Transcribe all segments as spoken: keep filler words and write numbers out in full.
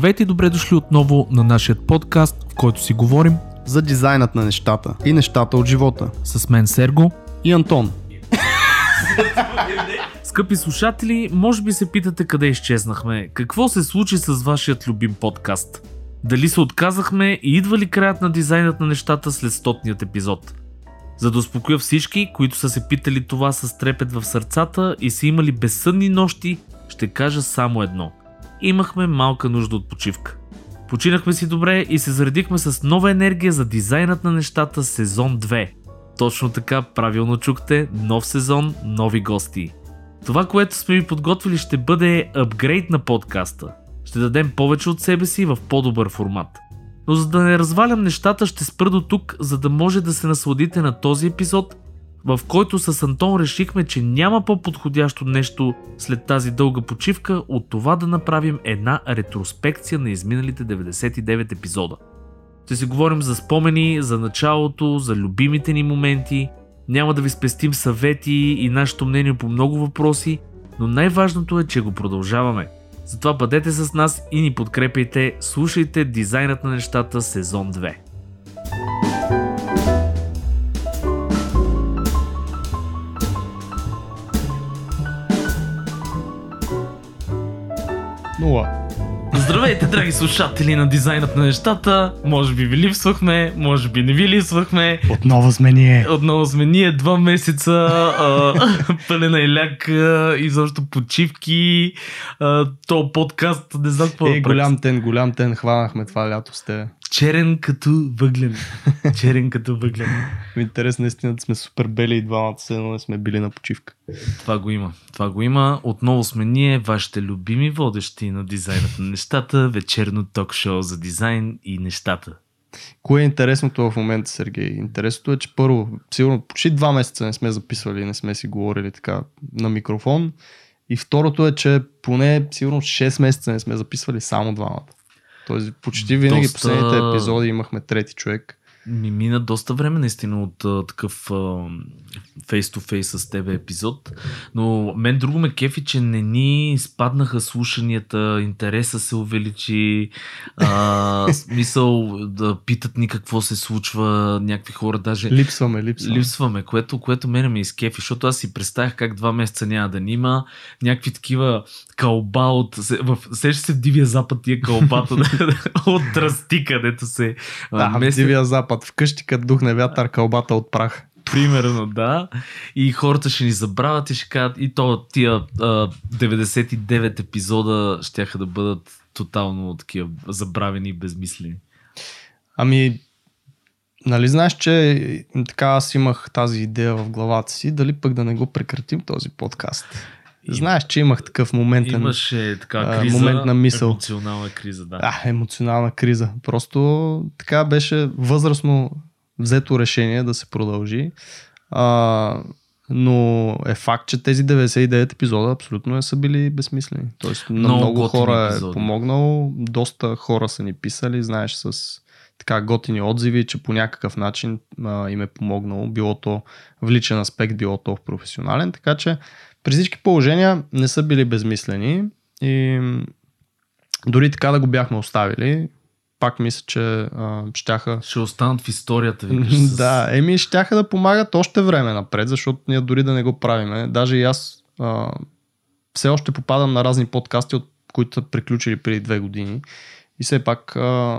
Здравейте и добре дошли отново на нашия подкаст, в който си говорим за дизайнът на нещата и нещата от живота. С мен Серго и Антон. Скъпи слушатели, може би се питате къде изчезнахме, какво се случи с вашият любим подкаст? Дали се отказахме и идва ли краят на дизайнът на нещата след стотният епизод? За да успокоя всички, които са се питали това с трепет в сърцата и са имали безсънни нощи, ще кажа само едно. Имахме малка нужда от почивка. Починахме си добре и се заредихме с нова енергия за дизайнът на нещата сезон две. Точно така, правилно чухте, нов сезон, нови гости. Това, което сме ви подготвили, ще бъде апгрейд на подкаста. Ще дадем повече от себе си в по-добър формат. Но за да не развалям нещата, ще спра до тук, за да може да се насладите на този епизод, в който с Антон решихме, че няма по-подходящо нещо след тази дълга почивка от това да направим една ретроспекция на изминалите деветдесет и девет епизода. Ще си говорим за спомени, за началото, за любимите ни моменти, няма да ви спестим съвети и нашето мнение по много въпроси, но най-важното е, че го продължаваме. Затова бъдете с нас и ни подкрепяйте, слушайте Дизайнът на нещата сезон две. Нула. Здравейте, драги слушатели на Дизайнът на нещата. Може би ви липсвахме, може би не ви липсвахме. Отново сме ние. Отново сме ние, два месеца, а, пълен айляк, и защо почивки, а, то подкаст, не знам какво. Е, голям тен, голям тен, хванахме това лято с тебе. Черен като въглен. Черен като въглен. Интерес, наистина сме супер бели и двамата се, но не сме били на почивка. Това го има. Това го има. Отново сме ние, вашите любими водещи на дизайнът на нещата, вечерно ток-шоу за дизайн и нещата. Кое е интересното в момента, Сергей? Интересното е, че първо, сигурно почти два месеца не сме записвали, не сме си говорили така на микрофон. И второто е, че поне сигурно шест месеца не сме записвали само двамата. Тоест, почти винаги доста... последните епизоди имахме трети човек. Ми мина доста време наистина от а, такъв фейс-ту-фейс с тебе епизод, но мен друго ме кефи, че не ни спаднаха слушанията, интереса се увеличи, а, смисъл да питат ни какво се случва, някакви хора даже... Липсваме, липсваме. Липсваме, което, което мене ме изкефи, защото аз си представях как два месеца няма да ни има, някакви такива кълба от... Сеща се в Дивия Запад тия кълбата от тръсти, където се... Да, в Дивия Запад. Път вкъщи, като духне вятър, кълбата от прах. Примерно, да. И хората ще ни забравят и ще кажат, и то тия а, деветдесет и девет епизода щяха да бъдат тотално такива забравени и безмислени. Ами, нали знаеш, че така аз имах тази идея в главата си, дали пък да не го прекратим този подкаст? Знаеш, че имах такъв моментен, имаше така криза, момент на мисъл. Емоционална криза, да. Да, емоционална криза. Просто така беше възрастно взето решение да се продължи. А, но е факт, че тези деветдесет и девет епизода абсолютно не са били безсмислени. Тоест на много, много хора епизоди. Е помогнал, доста хора са ни писали, знаеш, с така готини отзиви, че по някакъв начин а, им е помогнало. Било то в личен аспект, било то в професионален, така че при всички положения не са били безмислени и дори така да го бяхме оставили, пак мисля, че а, щяха... Ще останат в историята. Викаш, с... да, еми щяха да помагат още време напред, защото ние дори да не го правиме. Даже и аз а, все още попадам на разни подкасти, от които са приключили преди две години и все пак а,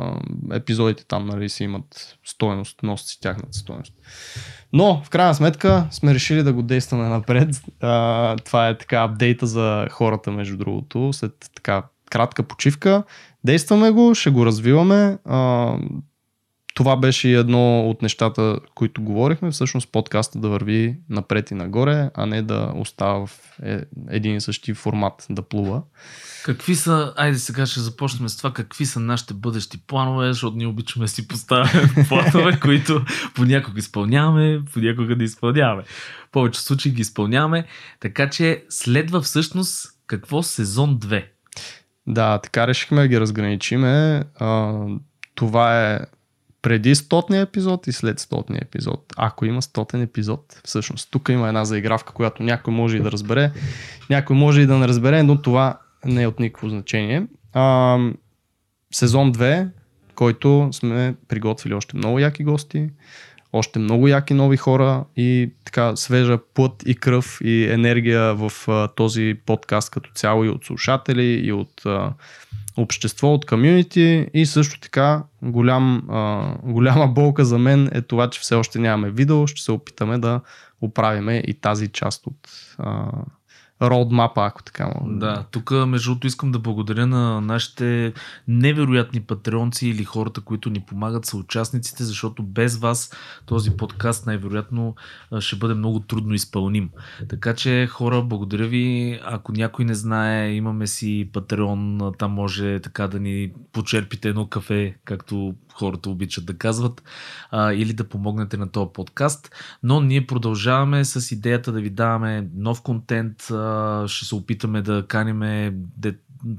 епизодите там, нали, си имат стойност, носят си тяхната стойност. Но в крайна сметка сме решили да го действаме напред. А, това е така апдейта за хората, между другото. След така кратка почивка действаме го, ще го развиваме. А, това беше и едно от нещата, които говорихме. Всъщност подкаста да върви напред и нагоре, а не да остава в един и същи формат да плува. Какви са, айде сега ще започнем с това, какви са нашите бъдещи планове, защото ние обичаме да си поставяме планове, които понякога изпълняваме, понякога не изпълняваме. В повече случаи ги изпълняваме, така че следва всъщност какво сезон две. Да, така решихме да ги разграничиме. А, това е преди стотния епизод и след стотния епизод. Ако има стотен епизод, всъщност тук има една заигравка, която някой може и да разбере, някой може и да не разбере, но това не е от никакво значение. А, сезон две, който сме приготвили още много яки гости, още много яки нови хора и така свежа плът и кръв и енергия в а, този подкаст като цяло и от слушатели, и от а, общество, от комьюнити, и също така голям, а, голяма болка за мен е това, че все още нямаме видео. Ще се опитаме да оправиме и тази част от а, роудмапа, ако така мога. Да, тук между другото искам да благодаря на нашите невероятни патреонци или хората, които ни помагат, са участниците, защото без вас този подкаст най-вероятно ще бъде много трудно изпълним. Така че, хора, благодаря ви. Ако някой не знае, имаме си Patreon, там може така да ни почерпите едно кафе, както хората обичат да казват, а, или да помогнете на този подкаст. Но ние продължаваме с идеята да ви даваме нов контент. А, ще се опитаме да каниме де,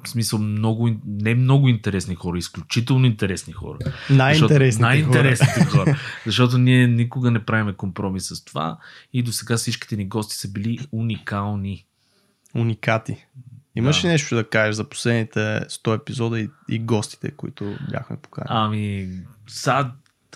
в смисъл много, не много интересни хора, изключително интересни хора. Най-интересните, най-интересните хора. хора. Защото ние никога не правиме компромис с това и до сега всичките ни гости са били уникални. Уникати. Имаш ли да. нещо да кажеш за последните сто епизода и, и гостите, които бяхме поканени? Ами, са,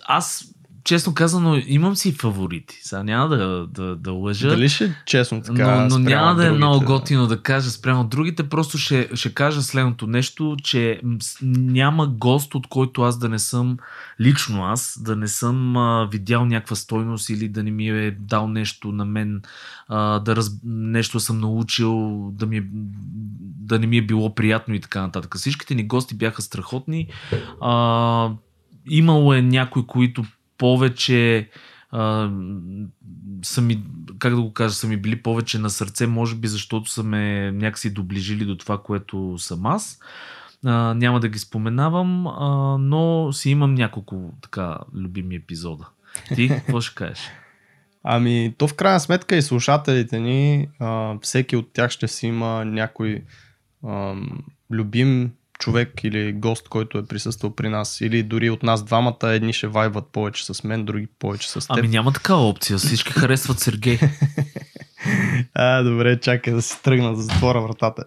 аз честно казано имам си фаворити. Сега няма да, да, да лъжа. Дали ще честно така? Но, но няма да е много готино да кажа спрямо другите. Просто ще, ще кажа следното нещо, че няма гост, от който аз да не съм, лично аз, да не съм а, видял някаква стойност или да не ми е дал нещо на мен, а, да раз... нещо съм научил, да, ми е... да не ми е било приятно и така нататък. Всичките ни гости бяха страхотни. А, имало е някой, които повече а, са ми, как да го кажа, са ми били повече на сърце, може би защото са ме някакси доближили до това, което съм аз. А, няма да ги споменавам, а, но си имам няколко така любими епизода. Ти, какво ще кажеш? Ами, то в крайна сметка и слушателите ни, а, всеки от тях ще си има някой а, любим човек или гост, който е присъствал при нас, или дори от нас двамата, едни ще вайбват повече с мен, други повече с теб. Ами няма такава опция, всички харесват Сергей. а, добре, чакай да си тръгна, да затворя вратата.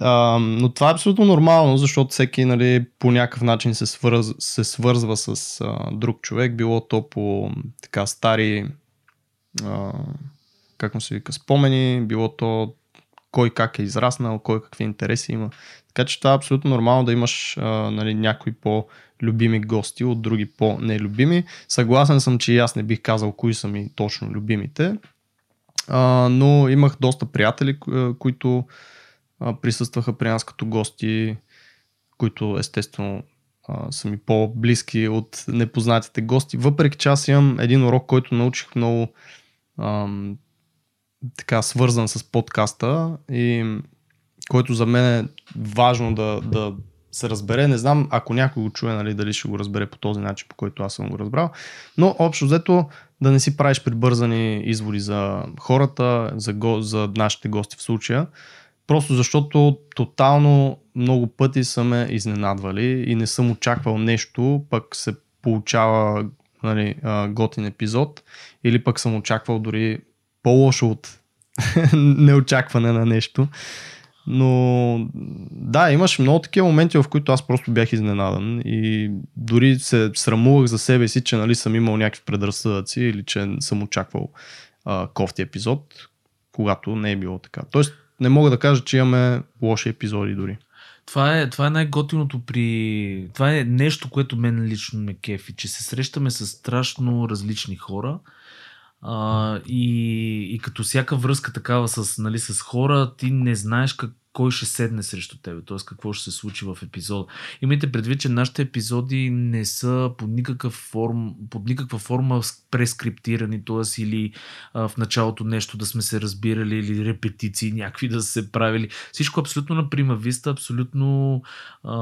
А, но това е абсолютно нормално, защото всеки, нали, по някакъв начин се свързва, се свързва с а, друг човек, било то по така стари а, как му се вика, спомени, било то кой как е израснал, кой какви интереси има. Така че това е абсолютно нормално да имаш а, нали, някои по-любими гости от други по-нелюбими. Съгласен съм, че и аз не бих казал кои са ми точно любимите, а, но имах доста приятели, които а, присъстваха при нас като гости, които естествено а, са ми по-близки от непознатите гости. Въпреки че аз имам един урок, който научих много а, така свързан с подкаста и който за мен е важно да, да се разбере. Не знам, ако някой го чуе, нали, дали ще го разбере по този начин, по който аз съм го разбрал, но общо взето да не си правиш прибързани изводи за хората, за, го, за нашите гости в случая, просто защото тотално много пъти са ме изненадвали и не съм очаквал нещо, пък се получава, нали, готин епизод, или пък съм очаквал дори по-лошо от неочакване на нещо. Но да, имаше много такива моменти, в които аз просто бях изненадан и дори се срамувах за себе си, че, нали, съм имал някакви предразсъдъци или че съм очаквал а, кофти епизод, когато не е било така. Тоест не мога да кажа, че имаме лоши епизоди дори. Това е, това е най-готиното при... Това е нещо, което мен лично ме кефи, че се срещаме с страшно различни хора. Uh, и, и като всяка връзка такава с, нали, с хора, ти не знаеш как, кой ще седне срещу тебе, т.е. какво ще се случи в епизода. Имайте предвид, че нашите епизоди не са под никаква форма, под никаква форма прескриптирани, т.е. или а, в началото нещо да сме се разбирали, или репетиции някакви да са се правили. Всичко абсолютно на прима виста, абсолютно а,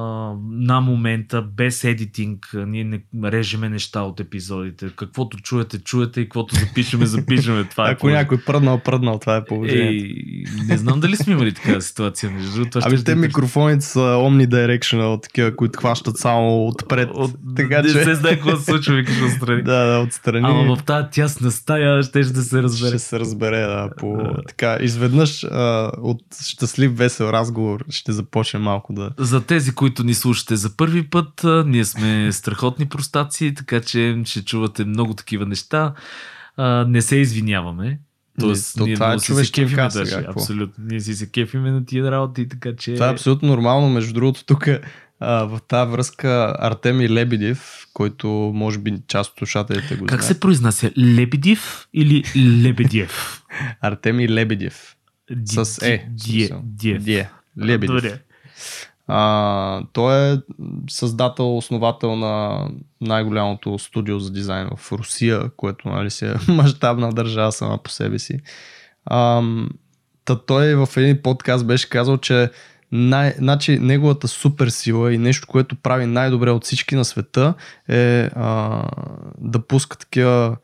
на момента, без едитинг. Ние не режеме неща от епизодите. Каквото чуете, чуете и каквото запишеме, запишеме. Това е. Ако някой пръднал, пръднал, това е положението. Ей, не знам дали сме имали такава ситуация. апликация, между другото. Абе, те микрофоните са omnidirectional, такива, които хващат само отпред. От... Така, не че... се знае какво се случва, викаш отстрани. Да, да, отстрани. Ама в тази тясна стая ще ще се разбере. Ще се разбере, да. По... да. Така, изведнъж а, от щастлив, весел разговор ще започне малко да... За тези, които ни слушате за първи път, а, ние сме страхотни простаци, така че ще чувате много такива неща. А, не се извиняваме. Тоест, то ние това е човешки вказ сега. Абсолютно. Ние си се кефиме на тия работи, така че... Това е абсолютно нормално. Между другото, тук а, в тази връзка Артем и Лебедев, който може би част от слушателите го знаят. Как се произнася? Лебедев или Лебедев? Артем и Лебедев. Ди, с Е. Дие. Дие. Дие. Лебедев. А, той е създател, основател на най-голямото студио за дизайн в Русия, което, нали, си е мащабна държава сама по себе си. А, та той в един подкаст беше казал, че най- значи, неговата суперсила и нещо, което прави най-добре от всички на света, е а, да пуска такива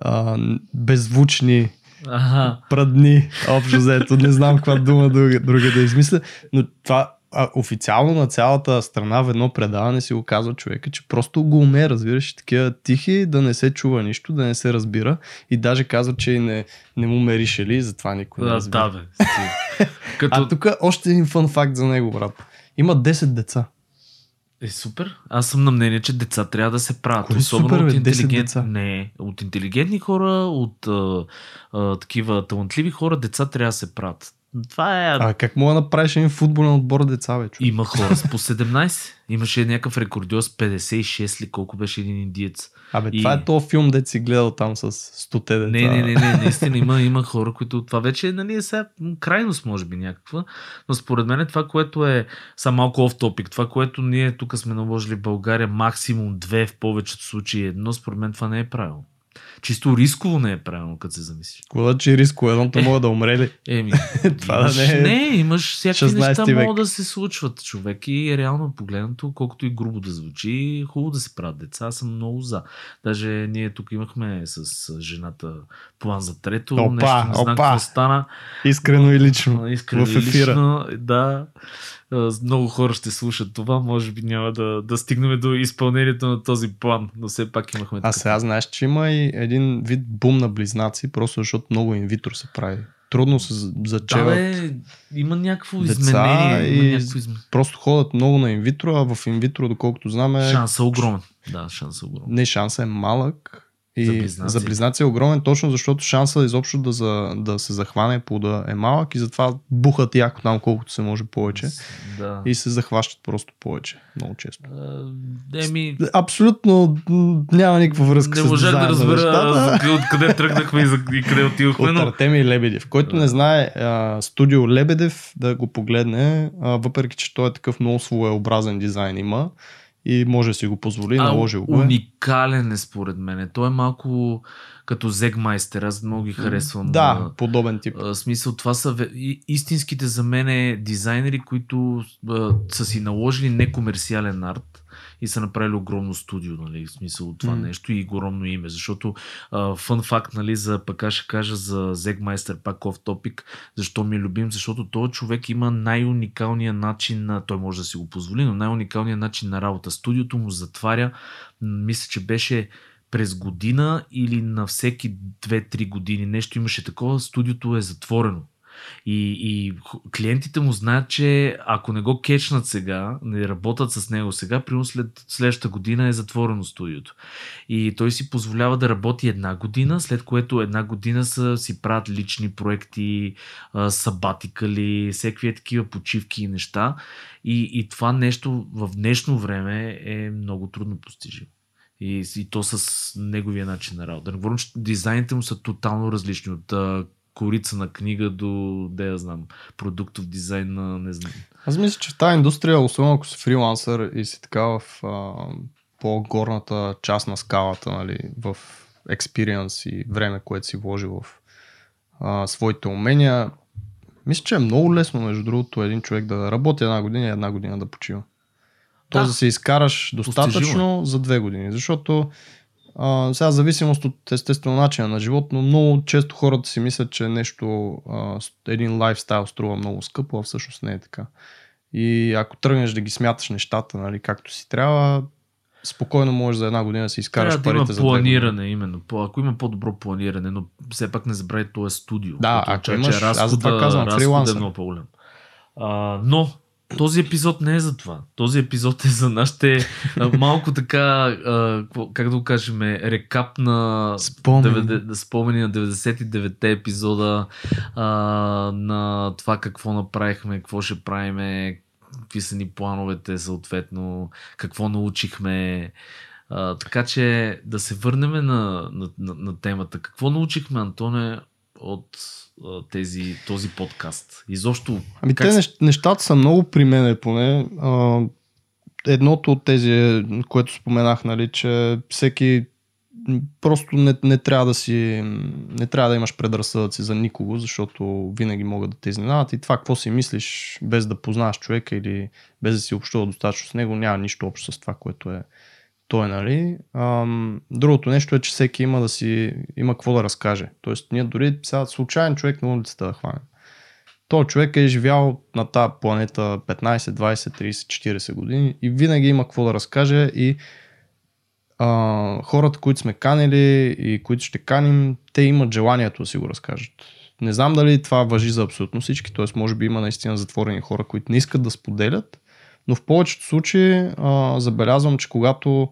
а, беззвучни ага. прадни, общо взето. Не знам каква дума друга, друга да измисля, но това официално на цялата страна в едно предаване си го казва човека, че просто го уме, разбираш, такива тихи, да не се чува нищо, да не се разбира, и даже казва, че и не, не му мерише ли, затова никой да, не разбира. Да, бе. Като... А тук още един фън факт за него, брат. Има десет деца. Е, супер. Аз съм на мнение, че деца трябва да се правят. Кои особено супер, бе, от интелигентни. Не, от интелигентни хора, от а, а, такива талантливи хора, деца трябва да се правят. Това е... А как мога да направиш един футболен отбор деца, бе? Човек? Има хора с по седемнайсет. Имаше някакъв рекордьор с петдесет и шест ли, колко беше един индиец. Абе, и... това е този филм, дето си гледал там с стоте деца. Не, не, не, не, наистина има, има хора, които това вече, нали, е сега крайност, може би някаква. Но според мен това, което е са малко off topic, това, което ние тук сме наложили в България, максимум две, в повечето случаи едно, според мен това не е правилно. Чисто рисково не е правилно, като се замислиш. Когато че рисково, едното е, мога да умре ли? Еми, това имаш, да не, е... не, имаш всякакви неща век. Могат да се случват, човек, и реално погледнато, колкото и грубо да звучи, хубаво да се правят деца, аз съм много за. Даже ние тук имахме с жената план за трето, опа, нещо не знам какво стана. Искрено и лично, искрено в ефира. Лично, да. Много хора ще слушат това, може би няма да, да стигнем до изпълнението на този план, но все пак имахме... А сега знаеш, че има и един вид бум на близнаци, просто защото много инвитро се прави. Трудно се зачеват. Да, има някакво изменение. Има някакво измен... Просто ходят много на инвитро, а в инвитро, доколкото знам, е... Шанса е огромен. Да, шанса е огромен. Не, шанса е малък. И за близнаци. за близнаци е огромен, точно защото шанса изобщо да, за, да се захване плода е малък, и затова бухат яко там колкото се може повече, да. И се захващат просто повече, много често. А, еми... Абсолютно няма никаква връзка с дизайна. Не можах да разбера откъде тръгнахме и, за, и къде отивахме. От Артем и Лебедев. Който не знае а, студио Лебедев, да го погледне, а, въпреки че той е такъв много своеобразен дизайн има. И може да си го позволи, наложи го. Уникален е според мен. Той е малко като Sagmeister. Аз много ги харесвам. Да, подобен тип. В смисъл, това са истинските за мен дизайнери, които а, са си наложили некомерциален арт и са направили огромно студио, нали, в смисъл от това mm. нещо, и огромно име. Защото фън факт, нали, за пък ще кажа за Sagmeister, пак off topic, защо ми е любим, защото този човек има най-уникалния начин, на, той може да си го позволи, но най-уникалния начин на работа. Студиото му затваря, мисля, че беше през година или на всеки две-три години нещо имаше такова, студиото е затворено. И, и клиентите му знаят, че ако не го кечнат сега, не работят с него сега, примерно след следващата година е затворено студиото. И той си позволява да работи една година, след което една година са, си правят лични проекти, сабатикали, всякакви такива почивки и неща. И, и това нещо в днешно време е много трудно постижимо. И, и то с неговия начин на работа. Не говорим, че дизайните му са тотално различни от корица на книга до, да я знам, продуктов дизайн на не знам. Аз мисля, че в тази индустрия, особено ако си фрилансър и си така в а, по-горната част на скалата, нали, в експириенс и време, което си вложи в а, своите умения, мисля, че е много лесно, между другото, един човек да работи една година и една година да почива. Тоест да, да се изкараш достатъчно за две години, защото А, сега зависимост от естествено начина на живот, но много често хората си мислят, че нещо, а, един лайфстайл струва много скъпо, а всъщност не е така. И ако тръгнеш да ги смяташ нещата, нали, както си трябва, спокойно можеш за една година да си изкараш трябва парите да за това. Да, има планиране, именно. Ако има по-добро планиране, но все пак не забрави това студио. Да, ако че, имаш, че разхода, аз за това казвам, фрилансър. Е много по-голям. А, но този епизод не е за това. Този епизод е за нашите малко така, как да го кажем, рекап на спомени, спомени на деветдесет и деветте епизода, на това какво направихме, какво ще правиме, какви са ни плановете съответно, какво научихме. Така че да се върнем на, на, на, на темата. Какво научихме, Антоне, от тези, този подкаст? Изобщо. Ами как... те нещата са много при мен, поне. А, едното от тези, което споменах, нали, че всеки просто не, не трябва да си, не трябва да имаш предразсъдъци за никого, защото винаги могат да те изненадат и това, какво си мислиш, без да познаваш човека или без да си общува достатъчно с него, няма нищо общо с това, което е той, нали. Ам, другото нещо е, че всеки има да си, има какво да разкаже. Тоест, ние дори сега случайен човек на улицата да хванем. Той човек е живял на тази планета петнайсет, двайсет, трийсет, четирийсет години и винаги има какво да разкаже и а, хората, които сме канили и които ще каним, те имат желанието да си го разкажат. Не знам дали това важи за абсолютно всички, т.е. може би има наистина затворени хора, които не искат да споделят. Но в повечето случаи а, забелязвам, че когато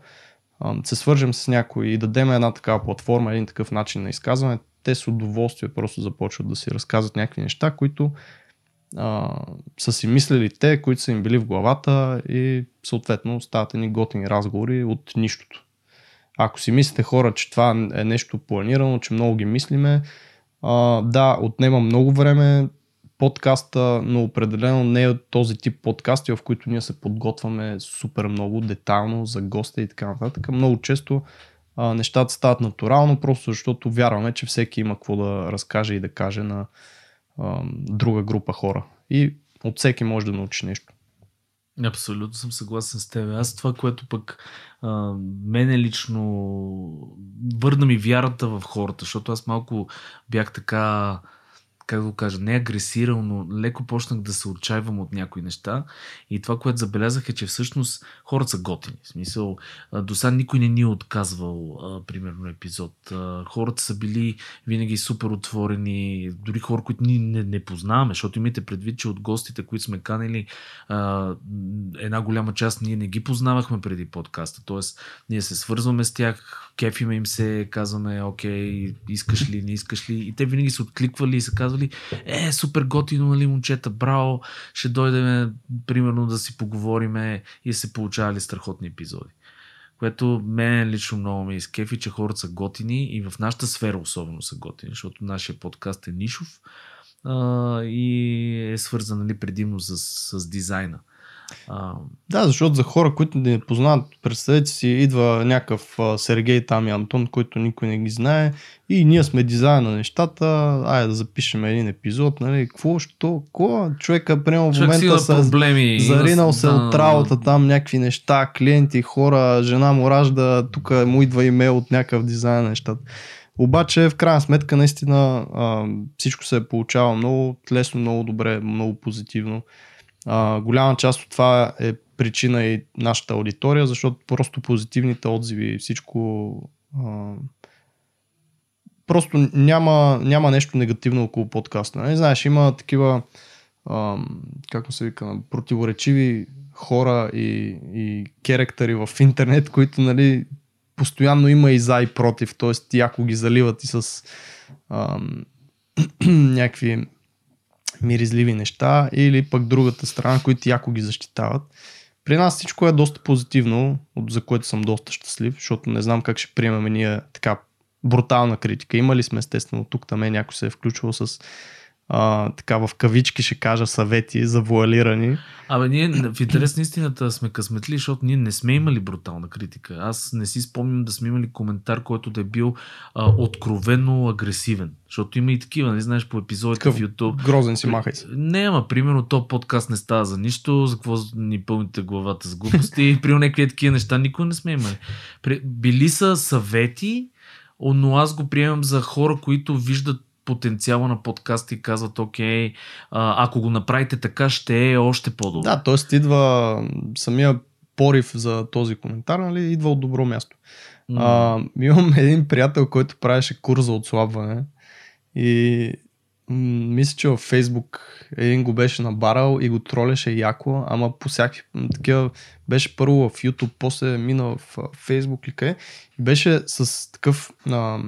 а, се свържем с някой и дадем една такава платформа, един такъв начин на изказване, те с удоволствие просто започват да си разказват някакви неща, които а, са си мислили те, които са им били в главата и съответно стават едни готини разговори от нищото. Ако си мислите хора, че това е нещо планирано, че много ги мислиме, а, да, отнема много време. Подкаста, но определено не е този тип подкасти, в които ние се подготвяме супер много, детайлно за гостя и така нататък. Много често а, нещата стават натурално, просто защото вярваме, че всеки има какво да разкаже и да каже на а, друга група хора. И от всеки може да научи нещо. Абсолютно съм съгласен с теб. Аз това, което пък а, мене лично върна ми вярата в хората, защото аз малко бях така, как да го кажа, не агресирал, но леко почнах да се отчаивам от някои неща и това, което забелязах е, че всъщност хората са готини. В смисъл, до сега никой не ни е отказвал, а, примерно, епизод. А, хората са били винаги супер отворени, дори хора, които ние не, не познаваме, защото имайте предвид, че от гостите, които сме канили, а, една голяма част ние не ги познавахме преди подкаста, т.е. ние се свързваме с тях, кефиме им се, казваме, окей, искаш ли, не искаш ли, и те винаги се откликвали и се казвали, е, супер готино, нали, момчета, браво, ще дойдем, примерно, да си поговориме и се получавали страхотни епизоди. Което мен лично много ме изкефи, че хората са готини и в нашата сфера особено са готини, защото нашия подкаст е нишов а, и е свързан, нали, предимно с, с дизайна. А... Да, защото за хора, които не познават, представете си, идва някакъв Сергей там и Антон, който никой не ги знае и ние сме дизайна на нещата, айде да запишем един епизод, нали, какво, що, кога, човека прямо в момента са проблеми, заринал се да, от работа, там някакви неща, клиенти, хора, жена му ражда, тук му идва имейл от някакъв дизайн на нещата. Обаче в крайна сметка наистина а, всичко се е получава много лесно, много добре, много позитивно. Uh, голяма част от това е причина и нашата аудитория, защото просто позитивните отзиви, всичко uh, просто няма, няма нещо негативно около подкаста. Не знаеш, има такива uh, как се вика, противоречиви хора и, и керактери в интернет, които, нали, постоянно има и за и против, т.е. яко ги заливат и с uh, някакви миризливи неща или пък другата страна, които яко ги защитават. При нас всичко е доста позитивно, за което съм доста щастлив, защото не знам как ще приемаме ние така брутална критика. Имали сме естествено тук, там някой се е включвал с а, така в кавички ще кажа, съвети завуалирани. Абе ние в интерес на истината сме късметли, защото ние не сме имали брутална критика. Аз не си спомням да сме имали коментар, който да е бил а, откровено агресивен. Защото има и такива, нали знаеш, по епизодите в YouTube. Грозен си махай се. Не, ама примерно то подкаст не става за нищо, за какво ни пълните главата с глупости и при някакви такива неща никога не сме имали. Били са съвети, но аз го приемам за хора, които виждат потенциала на подкаста и казват, окей, ако го направите така, ще е още по-добре. Да, т.е. идва самия порив за този коментар, нали, идва от добро място. Mm. А, имам един приятел, който правеше курс за отслабване и м- мисля, че във Фейсбук един го беше набарал и го тролеше яко, ама по всякакви такива, беше първо в YouTube, после мина в Фейсбук или къде, и беше с такъв а,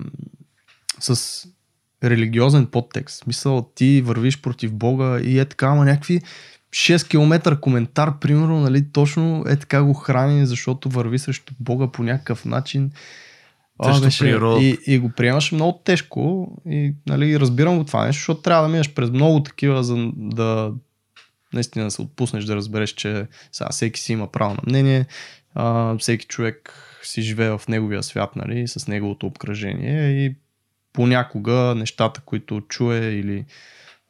с религиозен подтекст. В смисъл, ти вървиш против Бога и е така, ама някакви шест километра коментар, примерно, нали, точно е така го храни, защото върви срещу Бога по някакъв начин. А, беше, и, и го приемаш много тежко и нали, разбирам го това нещо, защото трябва да минеш през много такива, за да наистина да се отпуснеш, да разбереш, че сега всеки си има право на мнение, а, всеки човек си живее в неговия свят, нали, с неговото обкръжение и понякога нещата, които чуе или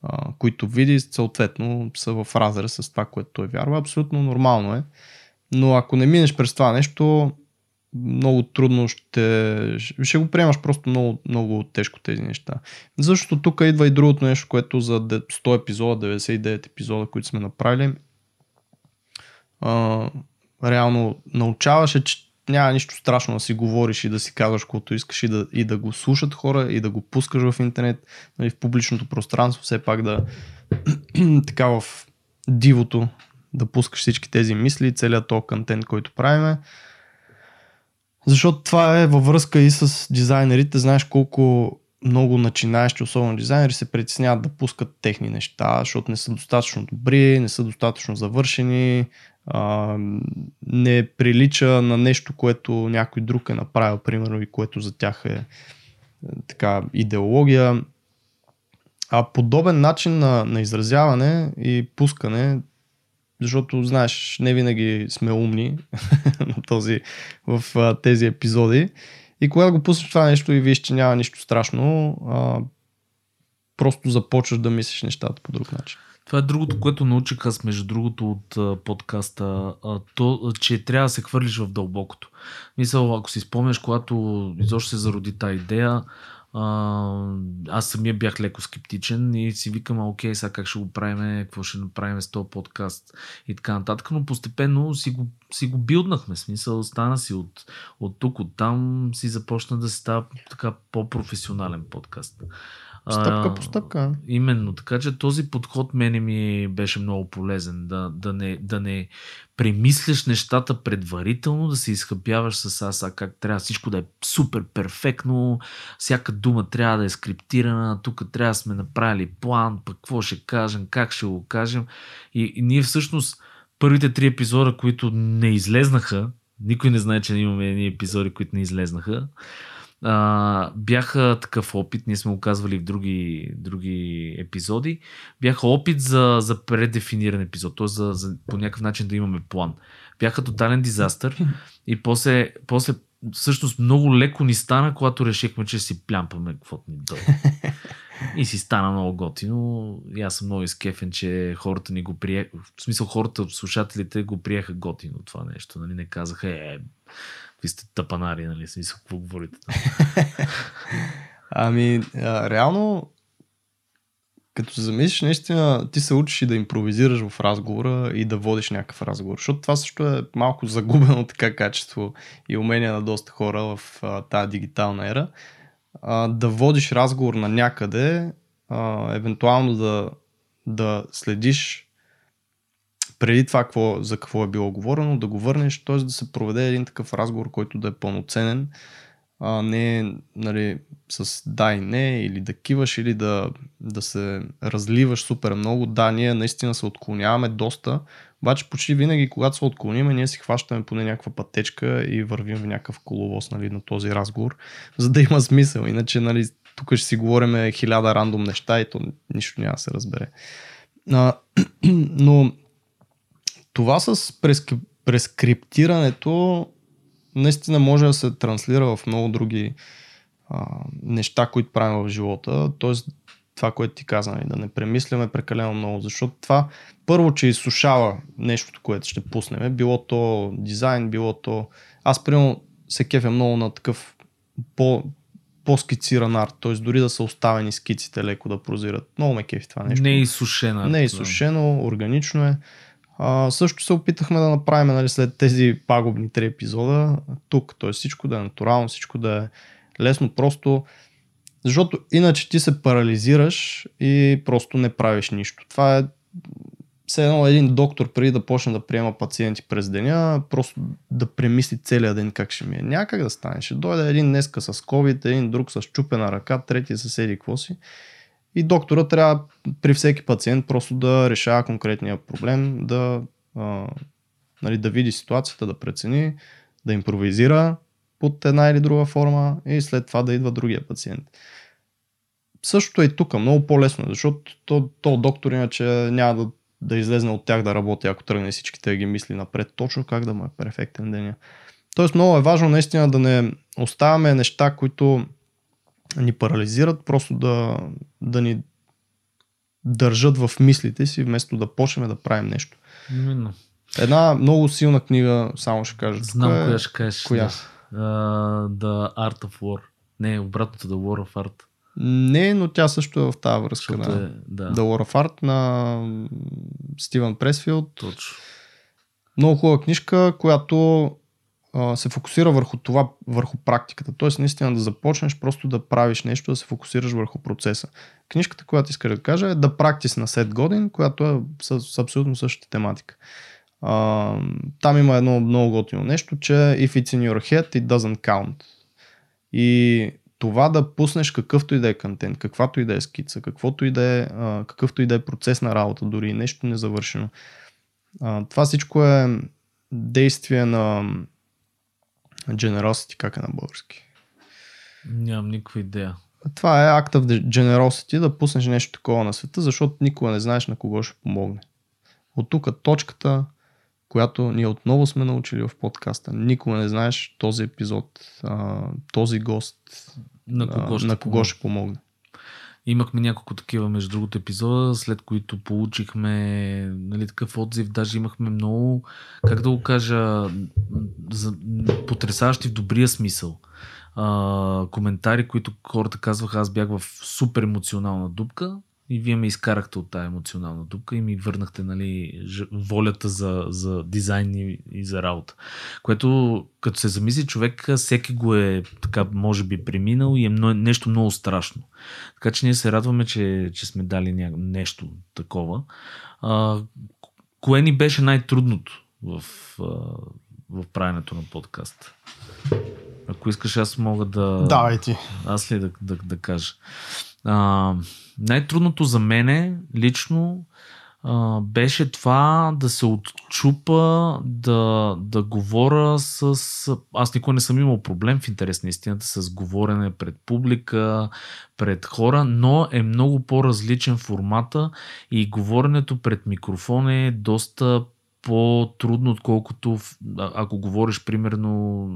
а, които види, съответно са в разрез с това, което той вярва. Абсолютно нормално е. Но ако не минеш през това нещо, много трудно ще, ще го приемаш просто много, много тежко тези неща. Защото тук идва и другото нещо, което за сто епизода, деветдесет и девет епизода, които сме направили, а, реално научаваше, че няма нищо страшно да си говориш и да си казваш което искаш и да, и да го слушат хора и да го пускаш в интернет, нали, в публичното пространство, все пак да така в дивото да пускаш всички тези мисли и целият този контент, който правиме. Защото това е във връзка и с дизайнерите. Знаеш колко много начинаещи, особено дизайнери, се притесняват да пускат техни неща, защото не са достатъчно добри, не са достатъчно завършени, а, не прилича на нещо, което някой друг е направил, примерно, и което за тях е така идеология. А подобен начин на, на изразяване и пускане, защото, знаеш, не винаги сме умни на този, в тези епизоди. И когато го пуснеш това нещо и виж, че няма нищо страшно, а, просто започваш да мислиш нещата по друг начин. Това е другото, което научих аз, между другото, от подкаста, то, че трябва да се хвърлиш в дълбокото. Мисля, ако си спомняш, когато изобщо се зароди тая идея, аз самия бях леко скептичен и си викам, окей, сега как ще го правим, какво ще направим с този подкаст и така нататък, но постепенно си го, си го билднахме, смисъл, стана си от, от тук, от там си започна да се става така по-професионален подкаст. Стъпка по стъпка. Именно, така че този подход мене ми беше много полезен, да, да, не, да не премисляш нещата предварително, да се изхъбяваш с аса, как трябва всичко да е супер перфектно, всяка дума трябва да е скриптирана, тук трябва да сме направили план, пък какво ще кажем, как ще го кажем и, и ние всъщност първите три епизода, които не излезнаха, никой не знае, че имаме едни епизоди, които не излезнаха, Uh, бяха такъв опит, ние сме го казвали в други, други епизоди, бяха опит за, за предефиниран епизод, т.е. За, за, по някакъв начин да имаме план. Бяха тотален дизастър и после, после всъщност много леко ни стана, когато решихме, че си плямпаме каквото ни дълго. И си стана много готино и аз съм много изкефен, че хората ни го приеха, в смисъл хората, слушателите го приеха готино това нещо, нали, не казаха е... Какви сте тъпанари, нали, смисъл, какво говорите? Ами, а, реално, като се замислиш, наистина, ти се учиш и да импровизираш в разговора и да водиш някакъв разговор, защото това също е малко загубено така качество и умение на доста хора в а, тази дигитална ера. А, да водиш разговор на някъде, а, евентуално да, да следиш преди това какво, за какво е било говорено, да го върнеш, т.е. да се проведе един такъв разговор, който да е пълноценен, а не нали, с да и не, или да киваш, или да, да се разливаш супер много. Да, ние наистина се отклоняваме доста, обаче почти винаги, когато се отклониме, ние си хващаме поне някаква пътечка и вървим в някакъв коловоз, нали, на този разговор, за да има смисъл, иначе нали, тук ще си говорим хиляда рандом неща и то нищо няма да се разбере. А, но това с прескрип, прескриптирането наистина може да се транслира в много други а, неща, които правим в живота. Тоест това, което ти казвам, да не премисляме прекалено много, защото това първо, че изсушава нещото, което ще пуснем, било то дизайн, било то... Аз, примерно, се кефя много на такъв по... по-скициран арт, т.е. дори да са оставени скиците леко да прозират. Много ме кефи това нещо. Не е изсушено. Не е изсушено, органично е. А, също се опитахме да направим, нали, след тези пагубни три епизода тук, т.е. всичко да е натурално, всичко да е лесно, просто... Защото иначе ти се парализираш и просто не правиш нищо. Това е все едно един доктор преди да почне да приема пациенти през деня, просто да премисли целия ден как ще ми е. Някак да стане. Ще дойде един днеска с COVID, един друг с чупена ръка, трети със еди какво си. И доктора трябва при всеки пациент просто да решава конкретния проблем, да, а, нали, да види ситуацията, да прецени, да импровизира под една или друга форма и след това да идва другия пациент. Същото е и тук, много по-лесно, защото то, то доктор иначе няма да, да излезне от тях да работи, ако тръгне всичките ги мисли напред точно как да му е перфектен деня. Тоест много е важно наистина да не оставяме неща, които ни парализират, просто да, да ни държат в мислите си, вместо да почнем да правим нещо. Именно. Една много силна книга, само ще кажа. Знам коя, коя ще кажеш. Коя? Uh, The Art of War. Не, обратното The War of Art. Не, но тя също е в тази връзка. Да. Е, да. The War of Art на Стивен Пресфилд. Точно. Много хубава книжка, която а, се фокусира върху това, върху практиката. Тоест наистина да започнеш просто да правиш нещо, да се фокусираш върху процеса. Книжката, която искаш да кажа, е The practice на Seth Godin, която е с, с абсолютно същата тематика. Uh, там има едно много готино нещо, че if it's in your head, it doesn't count. И това да пуснеш какъвто и да е контент, каквато и да е скица, каквото и да е, uh, какъвто и да е процес на работа, дори нещо незавършено. Uh, това всичко е действие на generosity, как е на български? Нямам никаква идея. Това е act of generosity, да пуснеш нещо такова на света, защото никога не знаеш на кого ще помогне. От тук точката, която ние отново сме научили в подкаста. Никога не знаеш този епизод, този гост, на кого ще, на кого ще помогне. Имахме няколко такива между другото епизода, след които получихме, нали, такъв отзив. Даже имахме много, как да го кажа, потресаващи в добрия смисъл. А, коментари, които хората казваха, аз бях в супер емоционална дупка. И вие ме изкарахте от тая емоционална дупка и ми върнахте, нали, волята за, за дизайн и, и за работа. Което, като се замисли човек, всеки го е така, може би, преминал и е много, нещо много страшно. Така че ние се радваме, че, че сме дали ня... нещо такова. А, кое ни беше най-трудното в, в правенето на подкаста? Ако искаш, аз мога да... Давай ти. Аз ли да, да, да кажа? А, най-трудното за мене лично а, беше това да се отчупа, да, да говоря с... Аз никога не съм имал проблем в интерес на истината с говорене пред публика, пред хора, но е много по-различен формата и говоренето пред микрофон е доста по-трудно, отколкото в, ако говориш, примерно,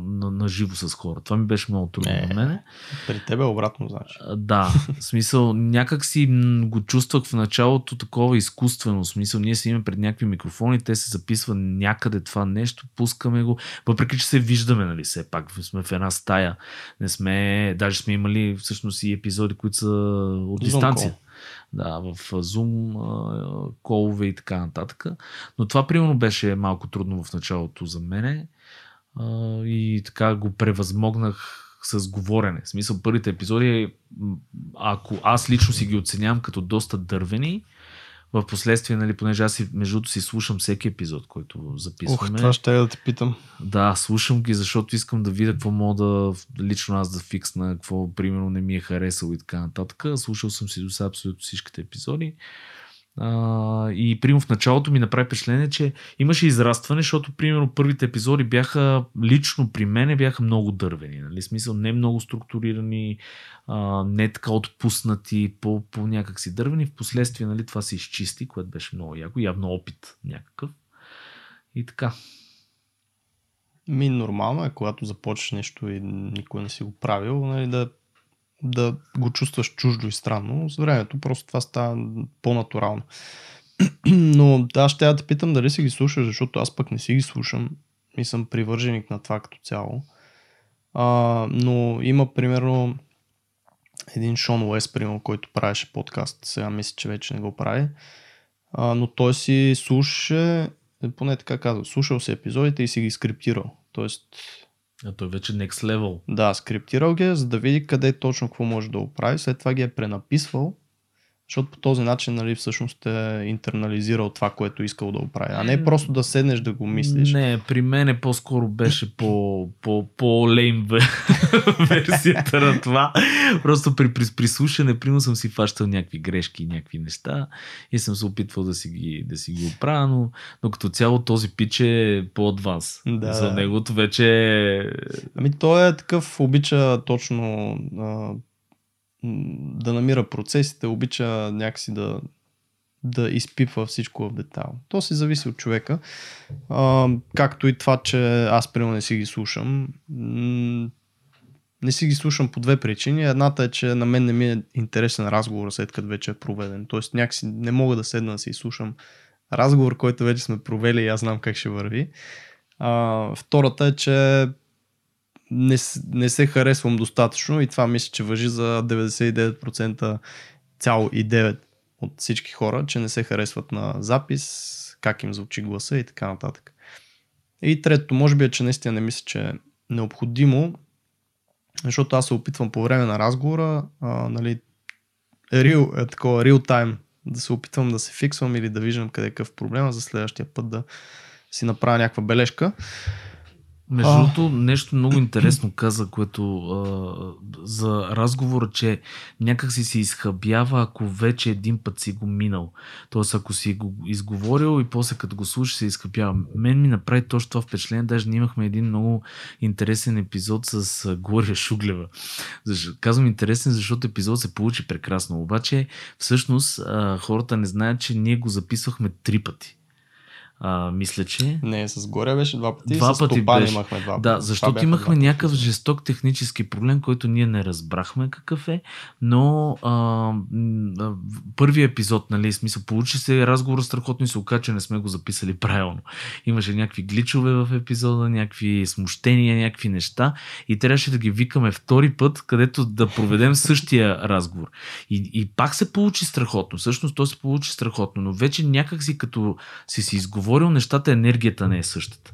на, на живо с хора. Това ми беше много трудно на мене. При тебе обратно, значи. Да, в смисъл, някак си го чувствах в началото такова изкуствено. В смисъл, ние си имаме пред някакви микрофони, те се записва някъде това нещо, пускаме го, въпреки че се виждаме, нали, все пак. Сме в една стая. Не сме, даже сме имали всъщност и епизоди, които са от дистанция. Да, в Zoom колове и така нататък. Но това примерно беше малко трудно в началото за мене и така го превъзмогнах с говорене. В смисъл, първите епизоди, ако аз лично си ги оценявам като доста дървени, в последствие, нали, понеже аз между другото си слушам всеки епизод, който записваме. Ох, това ще е да те питам. Да, слушам ги, защото искам да видя какво мога да, лично аз да фиксна, какво примерно не ми е харесало и така нататък. Слушал съм си до сега абсолютно всичките епизоди. Uh, и примерно в началото ми направи впечатление, че имаше израстване, защото примерно първите епизоди бяха лично при мене бяха много дървени, нали? Смисъл не много структурирани, uh, не така отпуснати, по, по някакси дървени. Впоследствие, нали, това се изчисти, което беше много яко, явно опит някакъв. И така. Ми нормално е, когато започнеш нещо и никой не си го правил, нали, да да го чувстваш чуждо и странно. С времето просто това става по-натурално. Но аз ще я да питам дали си ги слушаш, защото аз пък не си ги слушам и съм привърженик на това като цяло. А, но има примерно един Шон Уест, примерно, който правеше подкаст. Сега мисля, че вече не го прави. А, но той си слуша, поне така казва, слушал си епизодите и си ги скриптирал. Тоест А той вече next level. Да, скриптирал ги, за да види къде точно какво може да оправи. След това ги е пренаписвал, защото по този начин, нали, всъщност е интернализирал това, което искал да оправи. А не просто да седнеш да го мислиш. Не, при мене по-скоро беше по-лейм версията на това. Просто при прислушане, примерно съм си фащал някакви грешки и някакви неща и съм се опитвал да си ги, да си ги оправя, но, но като цяло този пич е по-адванс. Да. За негото вече... Ами той е такъв, обича точно... да намира процесите, обича някакси да, да изпипва всичко в детайл. То си зависи от човека. А, както и това, че аз примерно не си ги слушам. Не си ги слушам по две причини. Едната е, че на мен не ми е интересен разговор, след като вече е проведен. Тоест някакси не мога да седна да си слушам разговор, който вече сме провели и аз знам как ще върви. А, втората е, че Не, не се харесвам достатъчно и това мисля, че важи за деветдесет и девет цяло и девет процента от всички хора, че не се харесват на запис, как им звучи гласа и така нататък. И трето, може би е, че наистина не мисля, че е необходимо, защото аз се опитвам по време на разговора, а, нали, real, е такова, real time, да се опитвам да се фиксвам или да виждам къде е къв проблема, за следващия път да си направя някаква бележка. Между другото, нещо много интересно каза, което а, за разговора, че някак си се изхабява, ако вече един път си го минал. Тоест, ако си го изговорил и после като го слушаш, се изхабява. Мен ми направи точно това впечатление. Даже ние имахме един много интересен епизод с Глория Шуглева. Защо, казвам интересен, защото епизод се получи прекрасно. Обаче, всъщност, а, хората не знаят, че ние го записвахме три пъти. А, мисля, че... Не, с Горя беше два пъти, два с Стопан имахме два пъти. Да, защото имахме два някакъв жесток технически проблем, който ние не разбрахме какъв е, но а, първият епизод, нали, смисъл, получи се разговор страхотно и се оказа, че не сме го записали правилно. Имаше някакви гличове в епизода, някакви смущения, някакви неща и трябваше да ги викаме втори път, където да проведем същия разговор. И, и пак се получи страхотно, всъщност то се получи страхотно, но вече някак си като си си изговор говорил нещата, енергията не е същата.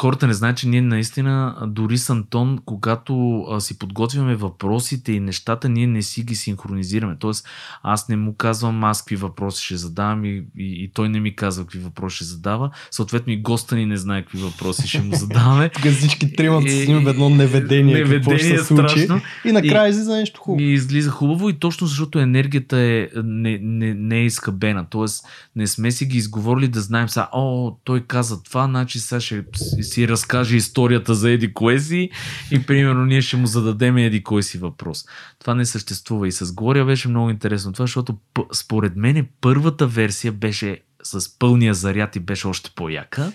Хората не знаят, че ние наистина дори с Антон, когато а, си подготвяме въпросите и нещата, ние не си ги синхронизираме. Тоест, аз не му казвам аз какви въпроси ще задавам и, и, и той не ми казва какви въпроси ще задава. Съответно и госта ни не знае какви въпроси ще му задаваме. Тук всички тримат с ним едно неведение, неведение какво ще се случи. И накрая излиза нещо хубаво. И излиза хубаво и точно защото енергията е, не, не, не е изхабена. Тоест, не сме си ги изговорили да знаем сега, о, той каза това, значи сега ще си разкаже историята за еди кое си и примерно ние ще му зададем еди кой си въпрос. Това не съществува и с Глория беше много интересно това, защото според мен първата версия беше с пълния заряд и беше още по-яка,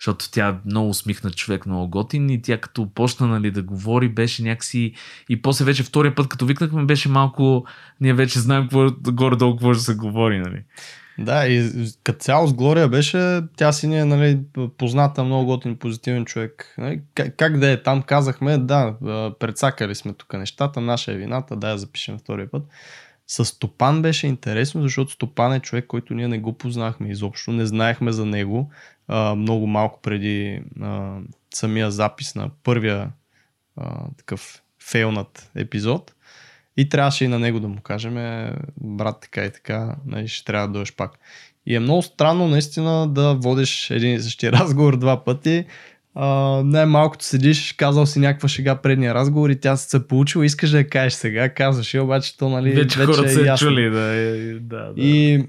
защото тя е много усмихнат човек, много готин и тя като почна, нали, да говори беше някакси и после вече втория път като викнахме беше малко, ние вече знаем какво, горе-долу какво ще се говори, нали. Да, и като цяло с Глория беше, тя си ни е, нали, позната, много готин, позитивен човек. Нали? Как, как да е, там казахме, да, предсакали сме тук нещата, наша е вината, да я запишем втория път. С Стопан беше интересно, защото Стопан е човек, който ние не го познахме изобщо, не знаехме за него. А, много малко преди а, самия запис на първия а, такъв фейлнат епизод. И трябваше и на него да му кажем, брат, така и така, ще трябва да дойдеш пак. И е много странно наистина да водиш един и същия разговор два пъти. Uh, най-малкото седиш, казал си някаква шега предния разговор и тя се се получила, искаш да я кажеш сега, казваш и обаче то, нали, вече, вече хората е се ясно. Чули, да, да, да. И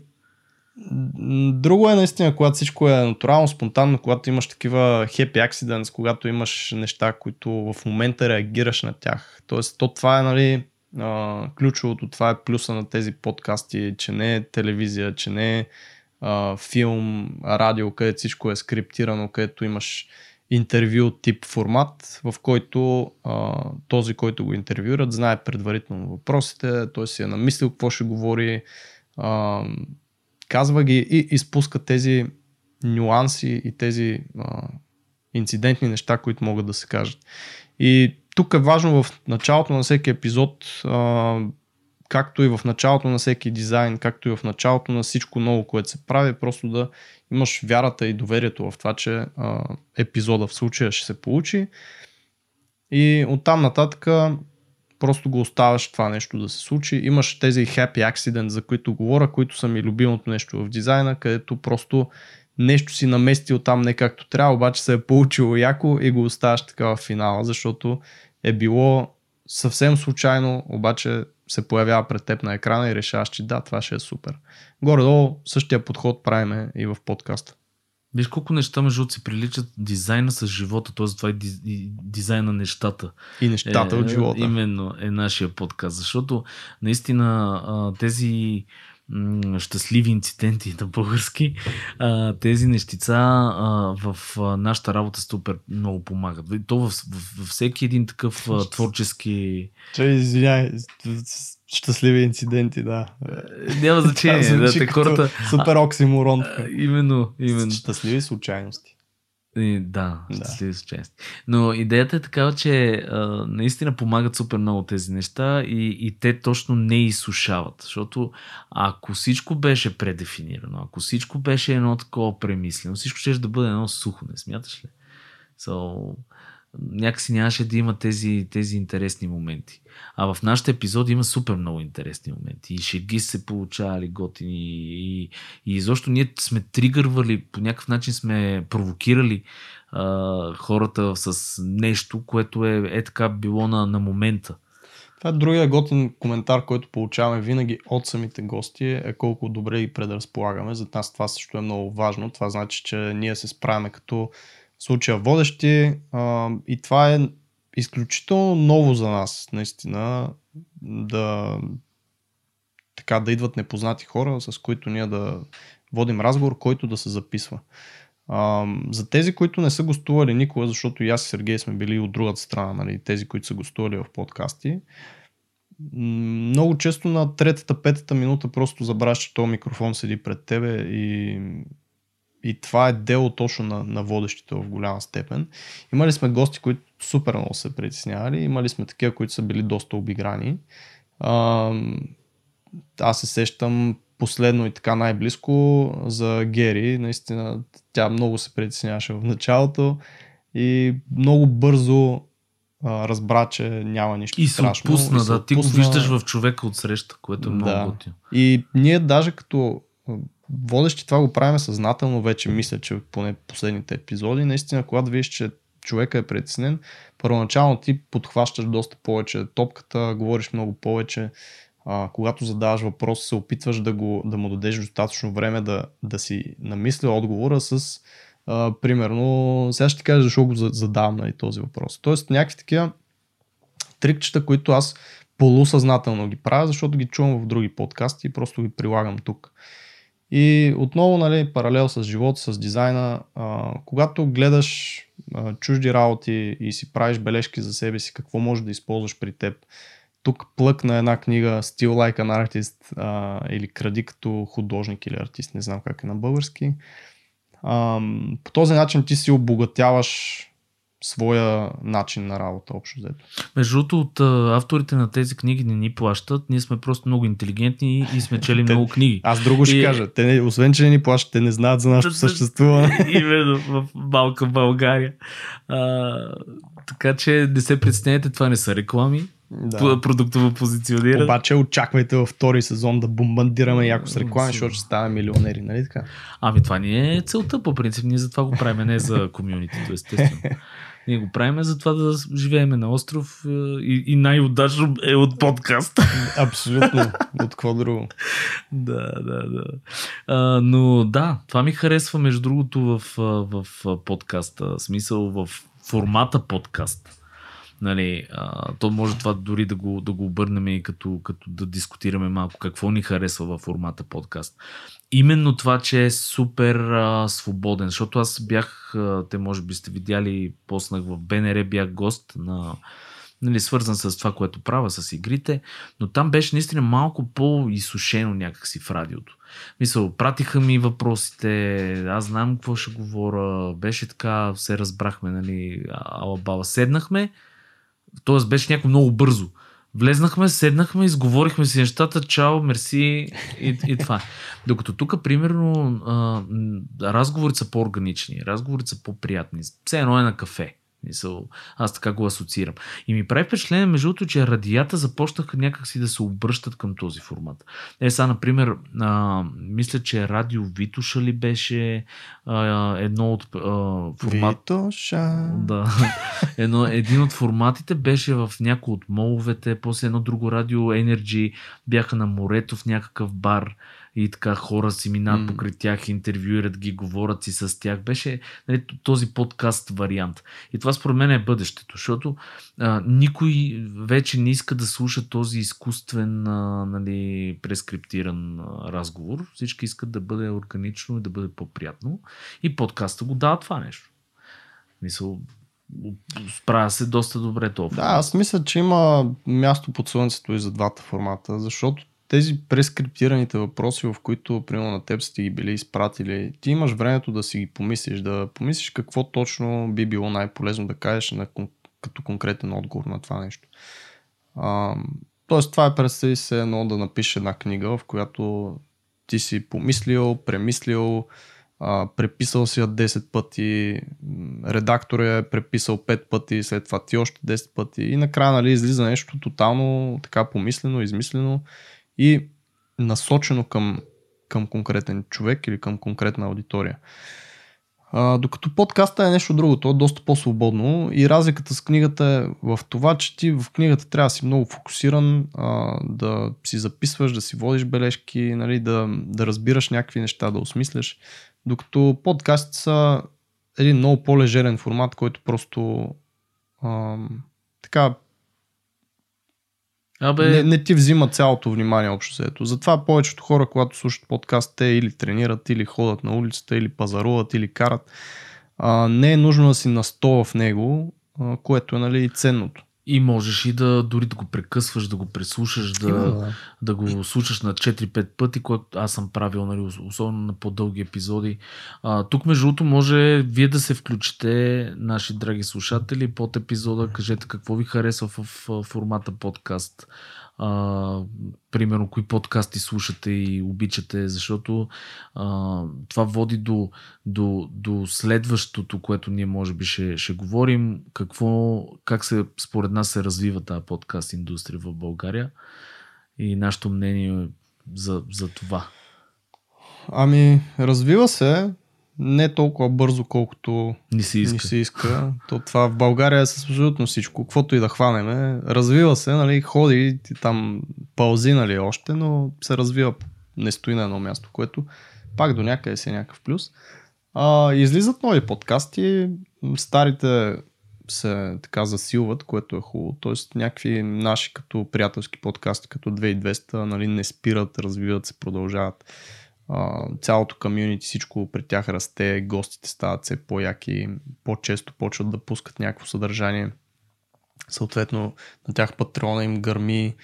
Друго е наистина, когато всичко е натурално, спонтанно, когато имаш такива happy accidents, когато имаш неща, които в момента реагираш на тях. Тоест, то това е, нали, ключовото, това е плюса на тези подкасти, че не е телевизия, че не е а, филм, радио, където всичко е скриптирано, където имаш интервю тип формат, в който а, този, който го интервюират, знае предварително въпросите, той си е намислил какво ще говори, а, казва ги и изпуска тези нюанси и тези а, инцидентни неща, които могат да се кажат. И тук е важно в началото на всеки епизод, а, както и в началото на всеки дизайн, както и в началото на всичко ново, което се прави, просто да имаш вярата и доверието в това, че а, епизода в случая ще се получи. И оттам нататък просто го оставаш това нещо да се случи. Имаш тези happy accident, за които говоря, които са ми любимото нещо в дизайна, където просто нещо си наместил там не както трябва, обаче се е получило яко и го оставаш така в финала, защото е било съвсем случайно, обаче се появява пред теб на екрана и решаваш, че да, това ще е супер. Горе-долу същия подход правиме и в подкаста. Виж колко неща между си приличат дизайна с живота, т.е. това е дизайн на нещата. И нещата е, от живота. Именно е нашия подкаст, защото наистина тези щастливи инциденти на български, тези нещица в нашата работа супер много помагат. То във, във всеки един такъв творчески... Че, извиняй, щастливи инциденти, да. Няма значение. Да, те хората... Супер оксиморон. Именно, именно. Щастливи случайности. Да, щастливи да. Случайности. Но идеята е такава, че а, наистина помагат супер много тези неща и, и те точно не изсушават, защото ако всичко беше предефинирано, ако всичко беше едно такова премислено, всичко ще да бъде едно сухо, не смяташ ли? So, някакси нямаше да има тези, тези интересни моменти. А в нашите епизоди има супер много интересни моменти. И шеги се получавали готини. И, и, и защото ние сме тригървали, по някакъв начин сме провокирали а, хората с нещо, което е, е така било на, на момента. Това е другия готин коментар, който получаваме винаги от самите гости, е колко добре ги предразполагаме. За нас това също е много важно. Това значи, че ние се справяме като случая водещи а, и това е изключително ново за нас, наистина, да, така, да идват непознати хора, с които ние да водим разговор, който да се записва. А, за тези, които не са гостували никога, защото и аз и Сергей сме били от другата страна, нали, тези, които са гостували в подкасти, много често на третата, петата минута просто забравяш, че този микрофон седи пред тебе и... И това е дело точно на, на водещите в голяма степен. Имали сме гости, които супер много са притеснявали, имали сме такива, които са били доста обиграни. А, аз се сещам последно и така най-близко за Гери. Наистина тя много се притесняваше в началото и много бързо а, разбра, че няма нищо и страшно. Отпусна, и се отпусна, да, ти го виждаш в човека отсреща, което е много да. Готино. И ние даже като... Водещи това го правим съзнателно, вече мисля, че поне последните епизоди. Наистина, когато виж, че човека е притеснен, първоначално ти подхващаш доста повече топката, говориш много повече. А, когато задаваш въпрос, се опитваш да, го, да му дадеш достатъчно време да, да си намисля отговора с а, примерно, сега ще ти кажа защо го задавам на този въпрос. Тоест някакви такива трикчета, които аз полусъзнателно ги правя, защото ги чувам в други подкасти и просто ги прилагам тук. И отново, нали, паралел с живота, с дизайна, а, когато гледаш а, чужди работи и си правиш бележки за себе си, какво можеш да използваш при теб. Тук плъкна една книга Steal Like an Artist а, или Кради като художник или артист, не знам как е на български. А, по този начин ти си обогатяваш своя начин на работа общо взето. Между другото, от авторите на тези книги не ни плащат, ние сме просто много интелигентни и сме чели те, много книги. Аз друго ще и... кажа, те не, освен че не ни плащат, те не знаят за нашето съществуване. Именно в малка България. А, така че не се притеснете, това не са реклами. Да. Продуктово позициониране. Обаче очаквайте във втори сезон да бомбандираме яко с реклами, защото ще ставаме милионери, нали така? Ами това ни е целта, по принцип, ние за това го правим, не за комьюнитито, естествено. Ние го правим за това да живеем на остров и, и най-удачно е от подкаст. Абсолютно. От какво друго. Да, да, да. А, но да, това ми харесва между другото в, в подкаста. Смисъл в формата подкаст. Нали, а, то може това дори да го, да го обърнем и като, като да дискутираме малко какво ни харесва във формата подкаст. Именно това, че е супер а, свободен, защото аз бях, а, те може би сте видяли, поснах в БНР, бях гост на, нали, свързан с това, което правя, с игрите, но там беше наистина малко по-изсушено някакси в радиото. Мисъл, пратиха ми въпросите, аз знам какво ще говоря, беше така, се разбрахме, нали, ала-бала, седнахме. Т.е. беше някакво много бързо. Влезнахме, седнахме, изговорихме си нещата, чао, мерси и, и това. Докато тук, примерно, разговорите са по-органични, разговорите са по-приятни. Все едно е на кафе. Аз така го асоциирам. И ми прави впечатление, между другото, че радията започнаха някакси да се обръщат към този формат. Е, сега, например, а, мисля, че Радио Витоша ли беше а, едно от а, формат... Витоша! Да. Едно, един от форматите беше в някои от моловете, после едно друго Радио Енерджи, бяха на морето в някакъв бар. И така хора си минат mm. покрай тях, интервюират ги, говорят си с тях. Беше, нали, този подкаст вариант. И това според мен е бъдещето, защото а, никой вече не иска да слуша този изкуствен, а, нали, прескриптиран а, разговор. Всички искат да бъде органично и да бъде по-приятно. И подкаста го дава това нещо. Мисъл, справя се доста добре това. Да, аз мисля, че има място под слънцето и за двата формата, защото тези прескриптираните въпроси, в които, примерно, на теб сте ги били изпратили, ти имаш времето да си ги помислиш, да помислиш какво точно би било най-полезно да кажеш на, като конкретен отговор на това нещо. А, тоест, това е, представи се едно да напишеш една книга, в която ти си помислил, премислил, а, преписал си я десет пъти, редактора е преписал пет пъти, след това ти още десет пъти и накрая, нали, излиза нещо тотално така помислено, измислено и насочено към, към конкретен човек или към конкретна аудитория. А, докато подкаста е нещо друго, то е доста по-свободно и разликата с книгата е в това, че ти в книгата трябва да си много фокусиран, а, да си записваш, да си водиш бележки, нали, да, да разбираш някакви неща, да осмисляш. Докато подкастите са един много по-лежерен формат, който просто а, така... Абе... Не, не ти взима цялото внимание общо взето. Затова повечето хора, когато слушат подкаст, те или тренират, или ходят на улицата, или пазаруват, или карат. А, не е нужно да си настоя в него, а, което е, нали, ценното. И можеш и да дори да го прекъсваш, да го преслушаш, да, Именно, да. да го слушаш на четири-пет пъти, което аз съм правил, нали, особено на по-дълги епизоди. А, тук между другото може вие да се включите, наши драги слушатели, под епизода, кажете какво ви харесва в, в формата подкаст. Uh, примерно, кои подкасти слушате и обичате, защото uh, това води до, до, до следващото, което ние може би ще, ще говорим, какво, как се, според нас се развива тази подкаст индустрия в България и нашето мнение за, за това. Ами, развива се не толкова бързо, колкото не се иска. Не се иска. То това в България е с абсолютно всичко. Каквото и да хванеме, развива се, нали, ходи там пълзи, нали, още, но се развива, не стои на едно място, което пак до някъде си е някакъв плюс. А, излизат нови подкасти, старите се така засилват, което е хубаво. Тоест някакви наши като приятелски подкасти, като две хиляди и двеста, нали, не спират, развиват се, продължават. Uh, цялото комьюнити, всичко при тях расте, гостите стават все по-яки, по-често почват да пускат някакво съдържание, съответно на тях Patreon им гърми,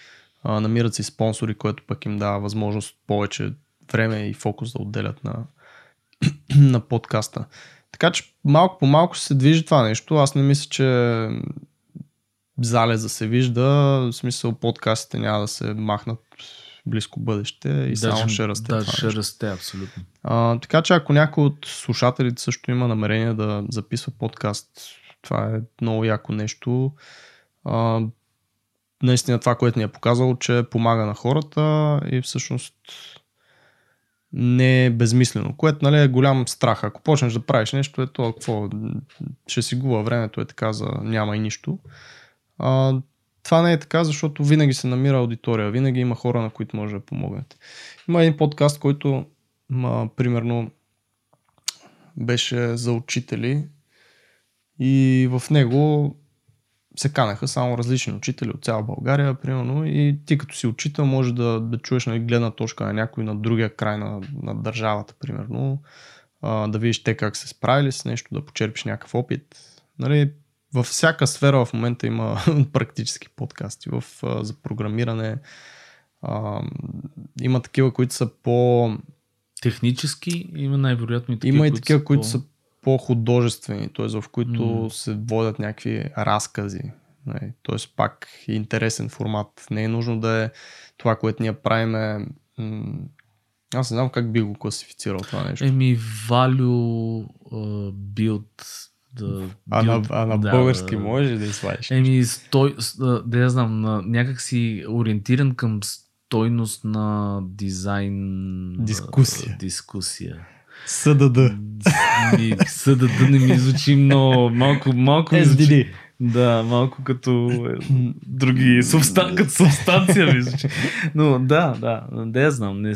uh, намират си спонсори, което пък им дава възможност повече време и фокус да отделят на, на подкаста. Така че малко по малко се движи това нещо, аз не мисля, че залеза се вижда, в смисъл подкастите няма да се махнат близко бъдеще и да, само ще расте. Да, ще расте, абсолютно. А, така че ако някой от слушателите също има намерение да записва подкаст, това е много яко нещо. А, наистина това, което ни е показало, че помага на хората и всъщност не е безмислено, което, нали, е голям страх. Ако почнеш да правиш нещо, е това, какво, ще си губа времето, е така, за няма и нищо. А, това не е така, защото винаги се намира аудитория, винаги има хора, на които може да помогнете. Има един подкаст, който ма, примерно беше за учители и в него се канаха само различни учители от цяла България, примерно, и ти като си учител може да, да чуеш, нали, гледна точка на някой на другия край на, на държавата, примерно, а, да видиш те как се справили с нещо, да почерпиш някакъв опит. Нали, във всяка сфера в момента има практически подкасти, в, а, за програмиране. А, има такива, които са по... Технически, има най-вероятно и такива, има и такива, които са по... по-художествени, т.е. в които mm. се водят някакви разкази. Т.е. пак интересен формат. Не е нужно да е това, което ние правим е... Аз не знам как би го класифицирал това нещо. Еми, value build... Да, а, build, на, а на да, български да, може да изслаеш? Еми, стой, да я знам, някак си ориентиран към стойност на дизайн... Дискусия. Дискусия. Съдъда. Съдъда не ми звучи много. Малко, малко ми звучи. Да, малко като други субстан... като субстанция ми звучи. Но да, да, да я знам. Ние,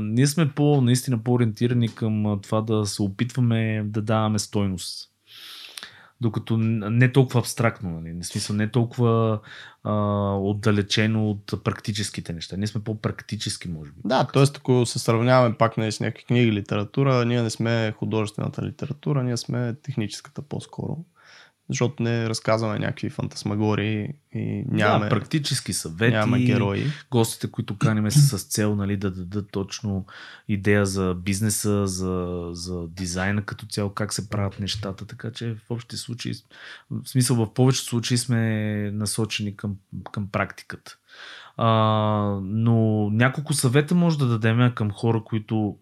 ние сме по, наистина по-ориентирани към това да се опитваме да даваме стойност. Докато не толкова абстрактно, нали? В смисъл, не толкова а, отдалечено от практическите неща. Ние сме по-практически, може би. Да, т.е. ако се сравняваме пак с някакви книги и литература, ние не сме художествената литература, ние сме техническата по-скоро. Защото не разказваме някакви фантасмагории и нямаме... Да, практически съвети, нямаме герои. Гостите, които каним, са с цел, нали, да дадат точно идея за бизнеса, за, за дизайна като цяло, как се правят нещата, така че в общи случаи, в смисъл, в повечето случаи сме насочени към, към практиката. А, но няколко съвета може да дадем към хора, които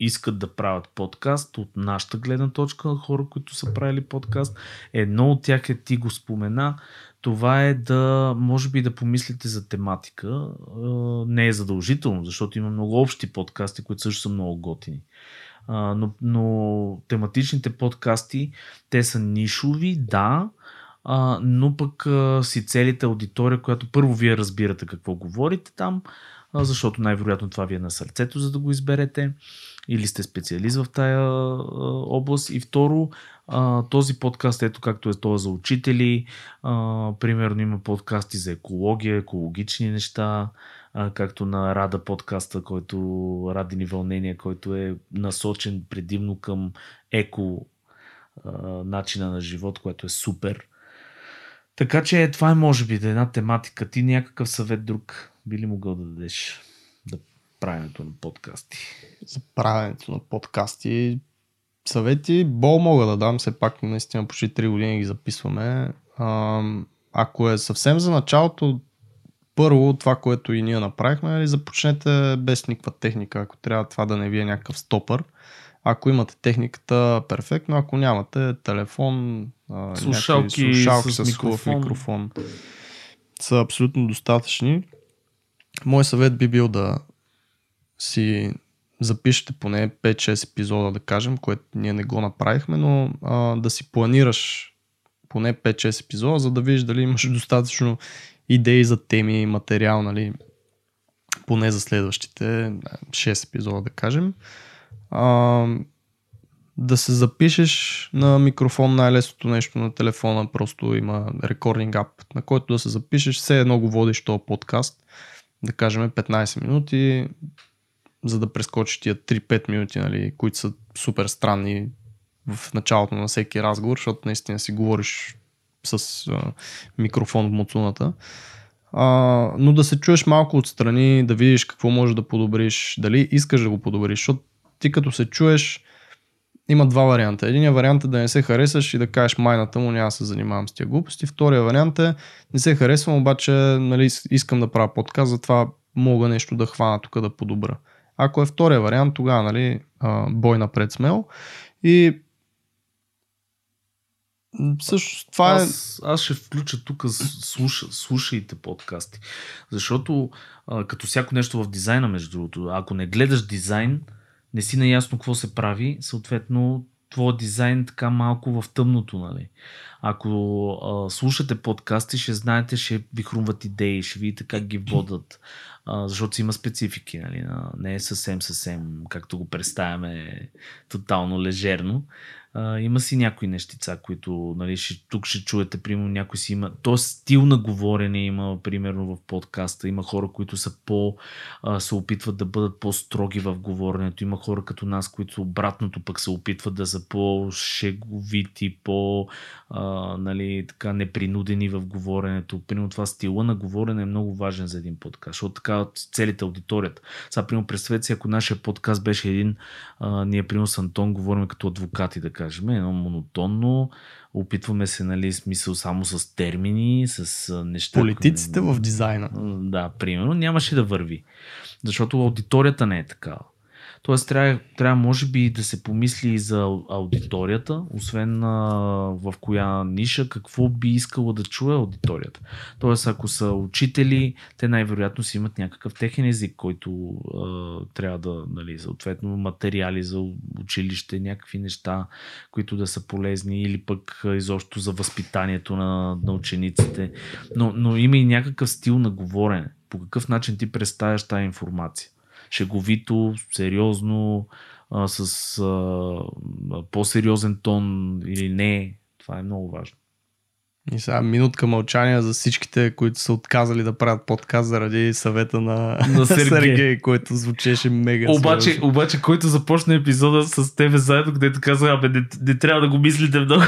искат да правят подкаст от нашата гледна точка, хора, които са правили подкаст. Едно от тях е, ти го спомена, това е да, може би да помислите за тематика. Не е задължително, защото има много общи подкасти, които също са много готини. Но, но тематичните подкасти, те са нишови, да, но пък си целите аудитория, която първо вие разбирате какво говорите там, защото най-вероятно това ви е на сърцето, за да го изберете, или сте специалист в тая област. И второ, този подкаст, ето както е този за учители, примерно има подкасти за екология, екологични неща, както на Рада подкаста, който Радини вълнения, който е насочен предимно към еко начина на живот, което е супер. Така че това е, може би, да е една тематика. Ти някакъв съвет друг би ли могъл да дадеш за правенето на подкасти? За правенето на подкасти съвети бол мога да дам, все пак наистина почти три години ги записваме. Ако е съвсем за началото, първо това, което и ние направихме, е, започнете без никаква техника, ако трябва това да не ви е някакъв стопър. Ако имате техниката, перфектно, ако нямате телефон, слушалки, слушалки с, с хубав микрофон са абсолютно достатъчни. Мой съвет би бил да си запишете поне пет-шест епизода, да кажем, което ние не го направихме, но а, да си планираш поне пет-шест епизода, за да видиш дали имаш достатъчно идеи за теми и материал, нали, поне за следващите шест епизода, да кажем. А, да се запишеш на микрофон, най-лесното нещо на телефона, просто има рекординг ап, на който да се запишеш, все едно го водиш този подкаст, да кажем петнайсет минути, за да прескочиш тия три-пет минути, нали, които са супер странни в началото на всеки разговор, защото наистина си говориш с а, микрофон в муцуната. А, но да се чуеш малко отстрани, да видиш какво можеш да подобриш, дали искаш да го подобриш, защото ти като се чуеш, има два варианта. Единият вариант е да не се харесаш и да кажеш, майната му, няма да се занимавам с тия глупости. Втория вариант е, не се харесвам, обаче, нали, искам да правя подкаст, затова мога нещо да хвана тук да подобра. Ако е втория вариант, тогава, нали, бой напред смел. И също това аз, е... Аз ще включа тук слуша, слушайте подкасти. Защото като всяко нещо в дизайна, между другото, ако не гледаш дизайн, не си наясно какво се прави, съответно твой дизайн така малко в тъмното, нали? Ако а, слушате подкасти, ще знаете, ще ви хрумват идеи, ще видите как ги водат, а, защото има специфики, нали? Не е съвсем, съвсем, както го представяме, тотално лежерно. Uh, има си някои нещица, които, нали, ще, тук ще чуете, примерно някой си има, то стил на говорене има, примерно в подкаста, има хора, които са по, uh, се опитват да бъдат по-строги в говоренето, има хора като нас, които обратното пък се опитват да са по-шеговити, по, uh, нали, така непринудени в говоренето. Примерно това стила на говорене е много важен за един подкаст, защото така целите аудиторията. Сега, примерно, представете си, ако нашия подкаст беше един, uh, ние, примерно с Антон, говорим като адвокати, да кажем, едно монотонно, опитваме се, нали, смисъл само с термини, с неща. Политиците към... в дизайна. Да, примерно, нямаше да върви, защото аудиторията не е такава. Тоест трябва, трябва може би да се помисли и за аудиторията, освен а, в коя ниша, какво би искала да чуе аудиторията. Тоест ако са учители, те най-вероятно си имат някакъв техен език, който а, трябва да, нали, съответно материали за училище, някакви неща, които да са полезни, или пък изобщо за възпитанието на, на учениците. Но, но има и някакъв стил на говорене, по какъв начин ти представяш тази информация. Шеговито, сериозно, а, с а, по-сериозен тон или не. Това е много важно. И сега минутка мълчание за всичките, които са отказали да правят подкаст заради съвета на, на Сергей. Сергей, който звучеше мега обаче, обаче, който започна епизода с тебе заедно, където каза, абе, не, не трябва да го мислите много.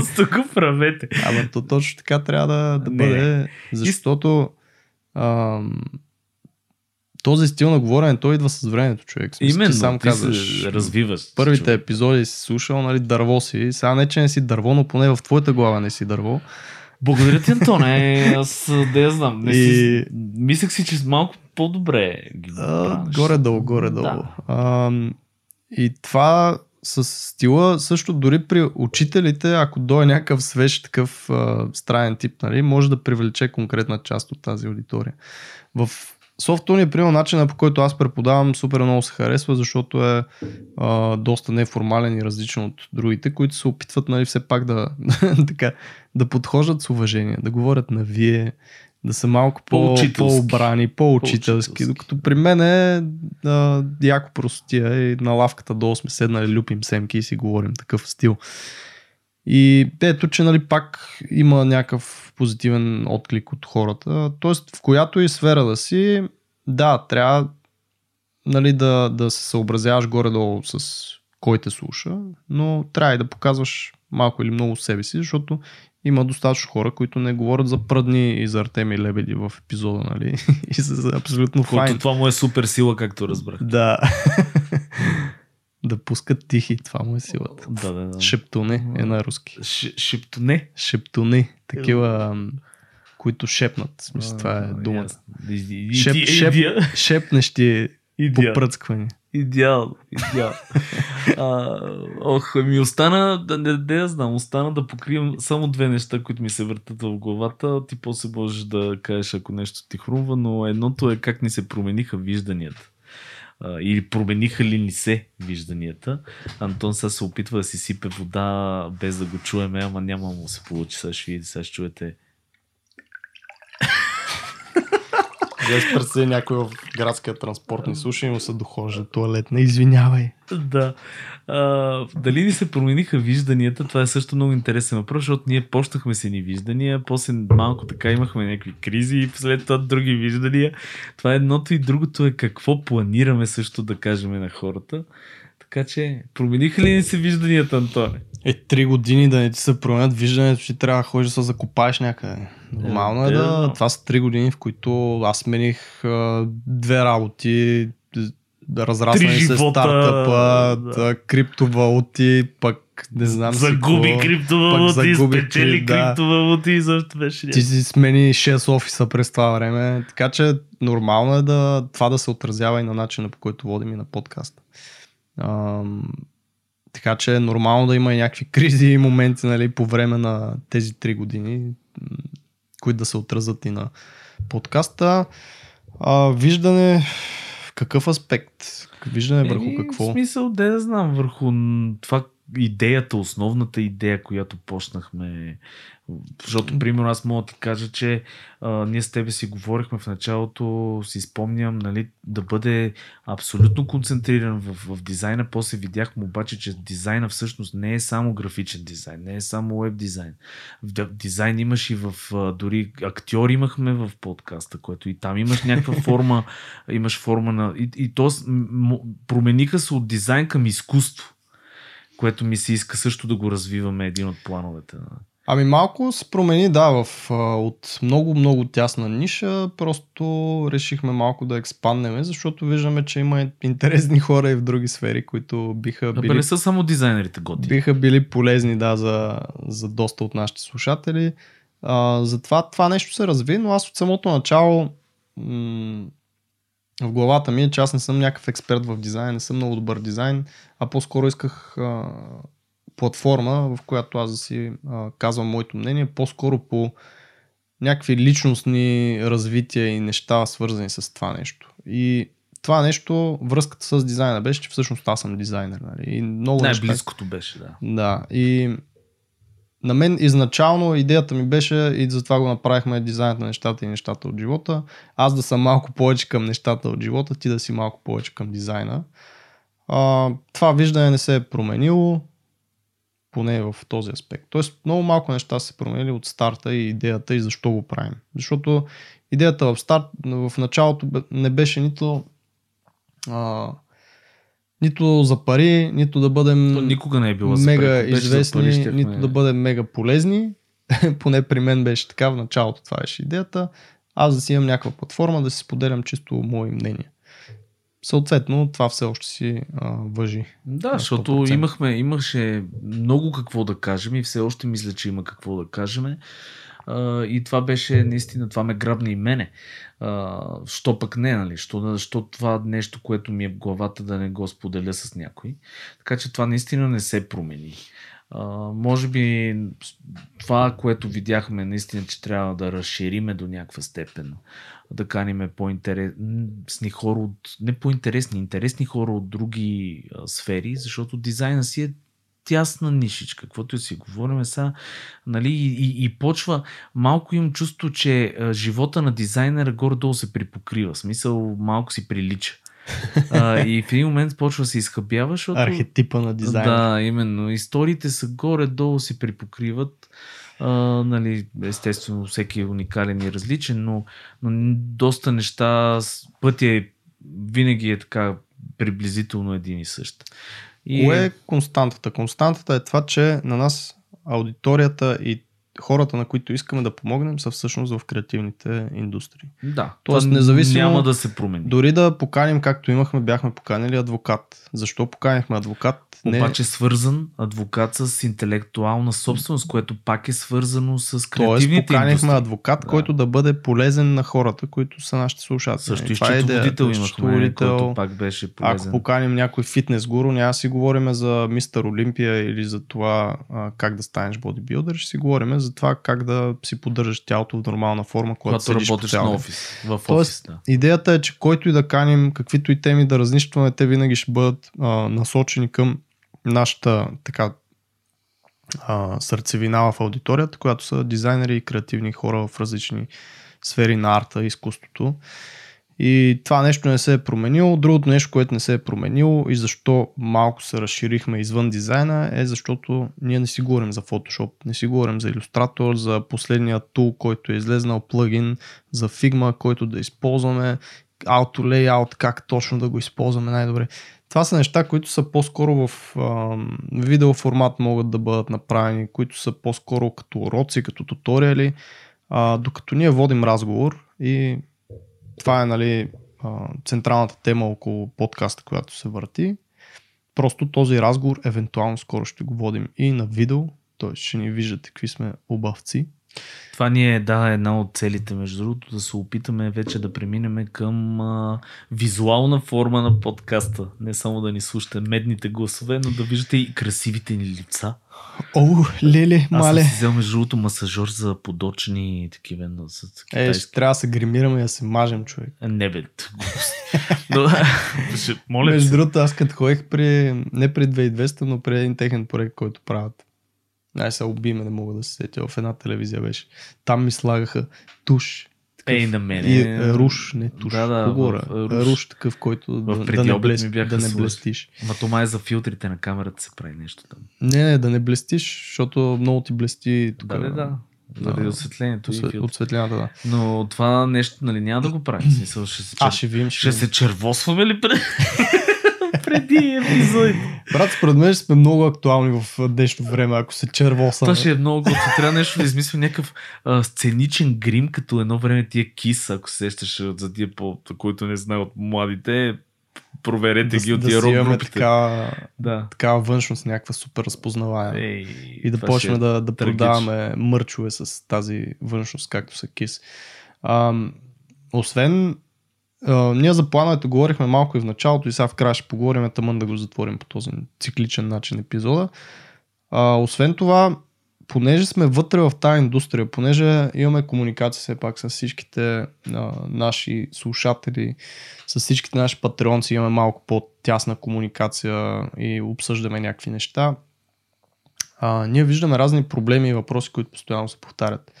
С тук правете. Абе, то точно така трябва да, да бъде. Защото... Ам... Този стил на говорене, той идва с времето, човек. Смисъл, именно, ти сам ти казваш, се развиваш. Първите човек. Епизоди си слушал, нали, дърво си. Сега не, че не си дърво, но поне в твоята глава не си дърво. Благодаря ти, Антоне. Аз да я знам. Не и... си... Мислях си, че малко по-добре ги правиш. Горе-долу, горе-долу. Да. И това с стила също дори при учителите, ако дойде някакъв свеж такъв а, странен тип, нали, може да привлече конкретна част от тази аудитория. В софтуни е примерно начина, по който аз преподавам, супер много се харесва, защото е а, доста неформален и различен от другите, които се опитват, нали, все пак да, така, да подхождат с уважение, да говорят на вие, да са малко по-обрани, по-учителски, докато при мен е а, яко простотия и на лавката долу сме седнали, люпим семки и си говорим такъв стил. И ето, че, нали, пак има някакъв позитивен отклик от хората. Тоест, в която и сфера да си, да, трябва, нали, да, да се съобразяваш горе-долу с кой те слуша, но трябва и да показваш малко или много себе си, защото има достатъчно хора, които не говорят за пръдни и за Артем и Лебеди в епизода, нали? И са абсолютно файн. Който това му е супер сила, както разбрах. Да. Да пускат тихи, това му е силата. Да, да, да. Шептуни е на руски. Ш, шептуни? Шептуни, такива, които шепнат. Смисъл, а, това е думата. Yes. Шеп, шеп, шеп, шепнещи попръцквани. Идеал, идеал. А, ох, ми остана, да не да я знам, остана да покрием само две неща, които ми се въртат в главата. Ти после можеш да кажеш, ако нещо ти хрумва, но едното е как ни се промениха вижданията. Или промениха ли ни се вижданията. Антон сега се опитва да си сипе вода без да го чуеме, ама няма му се получи. Сега ще видите, сега ще чуете. Ще търси някой в градския транспорт, не слуша и му се дохожда туалет. Не извинявай. Да. А, дали ни се промениха вижданията, това е също много интересен въпрос, защото ние почнахме с едни виждания, после малко така имахме някакви кризи и след това други виждания. Това е едното и другото е какво планираме също да кажем на хората. Така че, промениха ли ни се вижданията, Антоне? Е, три години да не ти се променят виждането, че трябва да ходиш да се закопаеш някъде. Нормално е, е да... Това са три години, в които аз смених а, две работи, разраснали се стартъпа, да. Криптовалути, пък не знам си какво. Загуби криптовалути, спечели криптовалути и защо беше някакъв. Ти си смени шест офиса през това време, така че нормално е да това да се отразява и на начина, по който водим и на подкаста. Ам... Така че е нормално да има и някакви кризи и моменти, нали, по време на тези три години, които да се отразят и на подкаста. А, виждане, Какъв аспект? Виждане върху какво? В смисъл, де да знам, върху това идеята, основната идея, която почнахме. Защото, примерно, аз мога да ти кажа, че а, ние с тебе си говорихме в началото, си спомням, нали, да бъде абсолютно концентриран в, в дизайна. После видяхме обаче, че дизайна всъщност не е само графичен дизайн, не е само веб дизайн. Дизайн имаш и в... Дори актьор имахме в подкаста, което и там имаш някаква форма, имаш форма на... И, и то промениха се от дизайн към изкуство, което ми се иска също да го развиваме, един от плановете на... Ами малко се промени, да, в, от много-много тясна ниша, просто решихме малко да експанднем, защото виждаме, че има интересни хора и в други сфери, които биха били... Да, не са само дизайнерите готи. Биха били полезни, да, за, за доста от нашите слушатели. А, затова това нещо се разви, но аз от самото начало м- в главата ми е, че аз не съм някакъв експерт в дизайн, не съм много добър дизайн, а по-скоро исках... А, платформа, в която аз да си а, казвам моето мнение, по-скоро по някакви личностни развития и неща, свързани с това нещо. И това нещо, връзката с дизайна беше, че всъщност аз съм дизайнер. Нали? И много най-близкото неща... беше, да. Да. И на мен изначално идеята ми беше, и затова го направихме, дизайнът на нещата и нещата от живота, аз да съм малко повече към нещата от живота, ти да си малко повече към дизайна. А, това виждане не се е променило, поне в този аспект. Тоест много малко неща се променили от старта и идеята и защо го правим. Защото идеята в старт, в началото не беше нито а, нито за пари, нито да бъдем то никога не е било мега известни, за пари, нито да бъдем мега полезни. Поне при мен беше така в началото. Това беше идеята. Аз да си имам някаква платформа, да си споделям чисто мое мнение. Съответно, това все още си а, въжи. Да, защото имахме, имаше много какво да кажем и все още мисля, че има какво да кажем. А, и това беше, наистина, това ме грабна и мене. А, що пък не, нали? Що, що това нещо, което ми е в главата, да не го споделя с някой. Така че това наистина не се промени. Uh, може би това, което видяхме наистина, че трябва да разшириме до някаква степен, да каним по-интересни хора от, не по-интересни, интересни хора от други uh, сфери, защото дизайна си е тясна нишичка, каквото си говорим сега, нали, и, и почва, малко им чувство, че uh, живота на дизайнера горе-долу се припокрива, в смисъл малко си прилича. Uh, и в един момент почва да се изхъбява, защото... Архетипа на дизайна. Да, именно. Историите са горе-долу си припокриват. Uh, нали, естествено, всеки е уникален и различен, но, но доста неща, пътя е, винаги е така приблизително един и същ. И... Кое е константата? Константата е това, че на нас аудиторията и хората, на които искаме да помогнем, са всъщност в креативните индустрии. Да, тоест независимо, няма да се промени. Дори да поканим, както имахме, бяхме поканили адвокат. Защо поканихме адвокат? Обаче не... свързан адвокат с интелектуална собственост, което пак е свързано с креативните индустрии. Тоест поканихме индустрии. адвокат, да. който да бъде полезен на хората, които са нашите слушатели. Също и счетоводител имахме, който пак беше полезен. Ако поканим някой фитнес гуру, няма си говорим за Мистър Олимпия или за това как да станеш бодибилдър, ще си говорим за за това как да си поддържаш тялото в нормална форма, когато седиш по цял ден. Офис, в офис. Тоест, да. Идеята е, че който и да каним, каквито и теми да разнищваме, те винаги ще бъдат а, насочени към нашата така а, сърцевина в аудиторията, която са дизайнери и креативни хора в различни сфери на арта и изкуството. И това нещо не се е променило. Другото нещо, което не се е променило и защо малко се разширихме извън дизайна, е защото ние не си говорим за Photoshop, не си говорим за Illustrator, за последния тул, който е излезнал, плагин, за Figma, който да използваме, Auto Layout, как точно да го използваме най-добре. Това са неща, които са по-скоро в а, видео формат могат да бъдат направени, които са по-скоро като уроци, като туториали, а, докато ние водим разговор и това е, нали, централната тема около подкаста, която се върти. Просто този разговор евентуално скоро ще го водим и на видео, т.е. ще ни виждате какви сме обавци Това ни е, да, една от целите, между другото, да се опитаме вече да преминем към а, визуална форма на подкаста. Не само да ни слушате медните гласове, но да виждате и красивите ни лица. О, леле, мале. Аз съм си взял, между другото, масажор за подочни и такива. Е, ще трябва да се гримираме и да се мажем, човек. Не бе, моля. Между другото, аз като ходех при, не при две хиляди и двеста, но при един техен проект, който правят. Ай се убиме, не мога да се сетя. В една телевизия беше. Там ми слагаха туш. Такъв, Ей, на мен. И, е, руш, не туш. Да, да, в, руш. руш такъв, който да, да не, блест, да не блестиш. Ма то май за филтрите на камерата се прави нещо там. Не, не, да не блестиш, защото много ти блести. Тук, да, да, да. Заради да, осветлението освет... и отсветлението, да. Но това нещо, нали, няма да го прави. Смисъл, ще се, а, ще, вим, ще, ще се червосваме ли пред... преди епизод. Брат, според мен сме много актуални в днешно време, ако се червоса. Това ще е много готово. Трябва нещо да измислим някакъв а, сценичен грим, като едно време тия Кис, ако сещаш за тия, по, които не знае от младите, проверете да, ги от да тия рок-групите. Такава, да, такава външност, някаква супер разпознаваема. И да почнем е да, да продаваме мърчове с тази външност, както са Кис. А, освен... Uh, ние за плановете говорихме малко и в началото, и сега в края ще поговорим, тъмън да го затворим по този цикличен начин епизода. Uh, освен това, понеже сме вътре в тази индустрия, понеже имаме комуникация все пак с всичките uh, наши слушатели, с всичките наши патреонци, имаме малко по-тясна комуникация и обсъждаме някакви неща, uh, ние виждаме разни проблеми и въпроси, които постоянно се повтарят.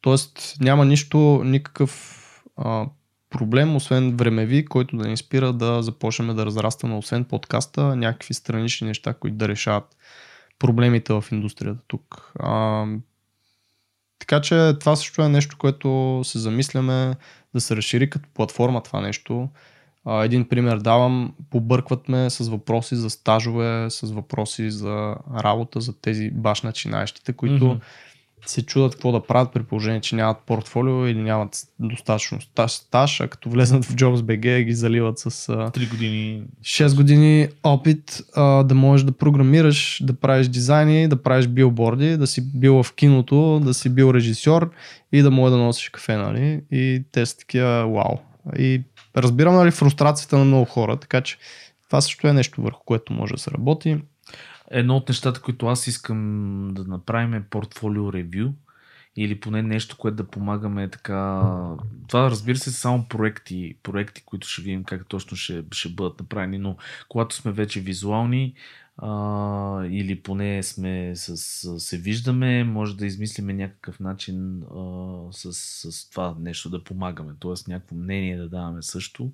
Тоест няма нищо, никакъв uh, проблем, освен времеви, който да ни спира да започнем да разрастваме, освен подкаста, някакви странични неща, които да решават проблемите в индустрията тук. А, така че това също е нещо, което се замисляме да се разшири като платформа това нещо. А, един пример давам, побъркват ме с въпроси за стажове, с въпроси за работа, за тези баш начинаещите, които mm-hmm. се чудат какво да правят при положение, че нямат портфолио или нямат достатъчно стаж, стаж а като влезнат в JobsBG ги заливат с три години. шест години опит а, да можеш да програмираш, да правиш дизайни, да правиш билборди, да си бил в киното, да си бил режисьор и да може да носиш кафе, нали? И те са такива вау. И разбирам, нали, фрустрацията на много хора, така че това също е нещо, върху което може да се работи. Едно от нещата, които аз искам да направим е портфолио ревю или поне нещо, което да помагаме така. Това, разбира се, само проекти, проекти, които ще видим как точно ще, ще бъдат направени, но когато сме вече визуални а, или поне сме с, се виждаме, може да измислиме някакъв начин а, с, с това нещо да помагаме, т.е. някакво мнение да даваме също.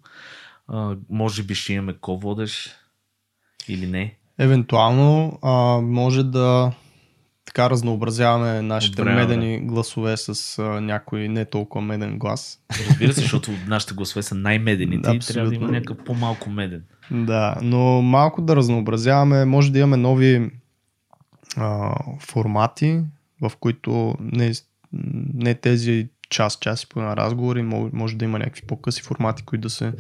А, може би ще имаме ко-водещ или не. Евентуално а, може да така разнообразяваме нашите Добре, медени да. гласове с а, някой не толкова меден глас. Разбира се, защото нашите гласове са най-медените и трябва да има някакъв по-малко меден. Да, но малко да разнообразяваме, може да имаме нови а, формати, в които не, не тези час-час и по една разговори, може да има някакви по-къси формати, които да се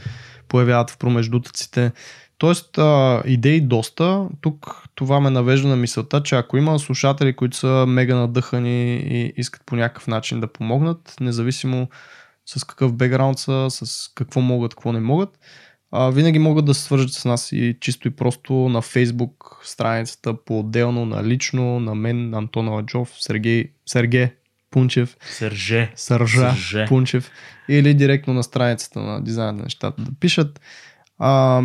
появяват в промеждутъците. Тоест, а, идеи доста. Тук това ме навежда на мисълта, че ако има слушатели, които са мега надъхани и искат по някакъв начин да помогнат, независимо с какъв бекграунд са, с какво могат, какво не могат, а, винаги могат да се свържат с нас и чисто и просто на Facebook страницата, по-отделно, на лично, на мен, на Антон Аладжов, Сергей, Сергей Пунчев, Сърже, Сържа, Сърже. Пунчев, или директно на страницата на Дизайнът на Нещата да пишат. А,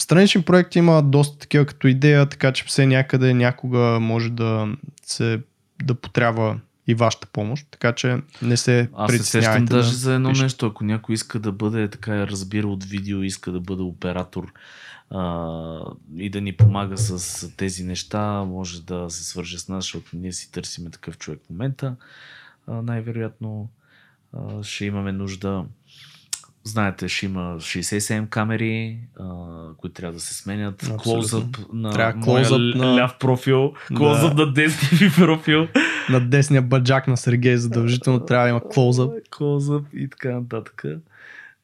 странични проекти има доста такива като идея, така че все някъде някога може да се да потрябва и вашата помощ, така че не се притеснявайте. Аз се сещам да даже за едно пишете. нещо, ако някой иска да бъде, така разбира от видео, иска да бъде оператор а, и да ни помага с тези неща, може да се свърже с нас, защото ние си търсиме такъв човек в момента. А, най-вероятно а, ще имаме нужда. Знаете, ще има шейсет и седем камери, а, които трябва да се сменят. Клоузъп на моя ляв профил, клоузъп на десния ми профил. На десния баджак на Сергей задължително трябва да има клоузъп. Клоузъп и така нататък.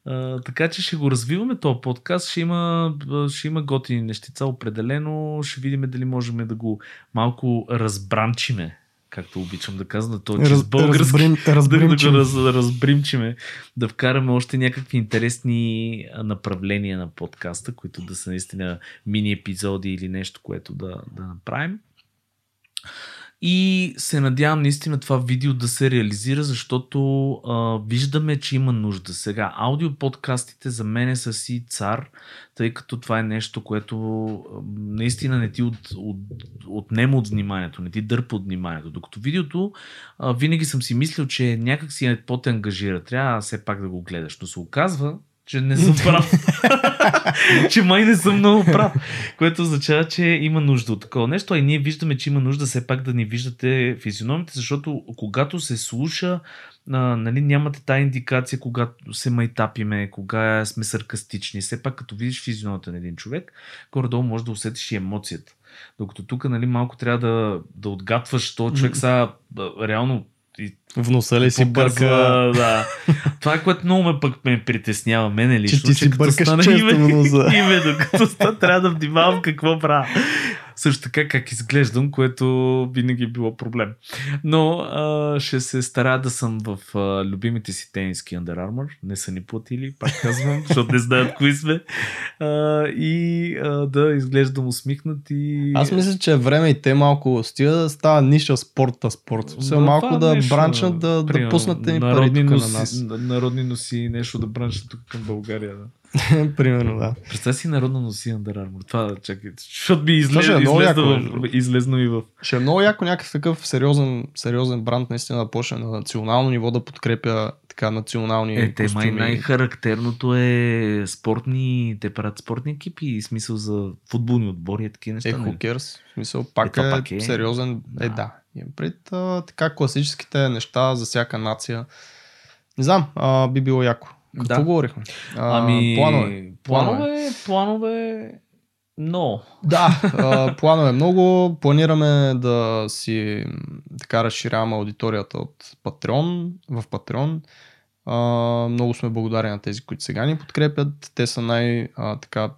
А, така че ще го развиваме този подкаст, ще има, ще има готини нещица определено. Ще видим дали можем да го малко разбранчиме. както обичам да казвам, то че Раз, с български да разбримчиме, да вкараме още някакви интересни направления на подкаста, които да са наистина мини епизоди или нещо, което да, да направим. И се надявам наистина това видео да се реализира, защото а, виждаме, че има нужда. Сега, аудиоподкастите за мене са си цар, тъй като това е нещо, което а, наистина не ти от, от, отнема от вниманието, не ти дърпа от вниманието. Докато видеото, а, винаги съм си мислил, че някак си е по-теангажира. Трябва все пак да го гледаш, но се оказва, че не съм прав. Че май не съм много прав. Което означава, че има нужда от такова нещо. А и ние виждаме, че има нужда все пак да ни виждате физиономите, защото когато се слуша, а, нали, нямате тая индикация, когато се майтапиме, кога сме саркастични. Все пак като видиш физиономите на един човек, горе-долу можеш да усетиш и емоцията. Докато тук, нали, малко трябва да, да отгатваш този човек сега реално. И в носа ли си бърка? Да. Това е, което много ме пък ме притеснява мене лично, че ти си бъркаш често в носа. Име, докато стана, трябва да внимавам какво правя. Също така как изглеждам, което винаги е било проблем. Но а, ще се стара да съм в а, любимите си тениски Under Armour. Не са ни платили, пак казвам, защото не знаят кои сме. А, и а, да изглеждам усмихнат. И... Аз мисля, че време и те малко стига да става ниша спорта спорт. Все да, малко да нещо, бранчат, да, да пуснат ни пари тук носи, на нас. Народни носи нещо да бранчат тук към България. Да. Примерно, да. Представя си народно носи Under Armour. Това, чакай, защото би излезна излезна и в... Ще е много яко някакъв такъв сериозен, сериозен бранд наистина да почне на национално ниво да подкрепя така национални е, костюми. Е, най-характерното е спортни, те правят спортни екипи и смисъл за футболни отбори и такива неща. Е, хокерс, в смисъл пак е, е, пак е сериозен, да. Е, да. Пред а, така класическите неща за всяка нация. Не знам, а, би било яко. Какво да. Говорихме? А, ами... Планове. Планове, планове... Но. Да, а, планове много. Планираме да си така разширяваме аудиторията от Patreon, в Patreon. А, много сме благодарни на тези, които сега ни подкрепят. Те са най- а, така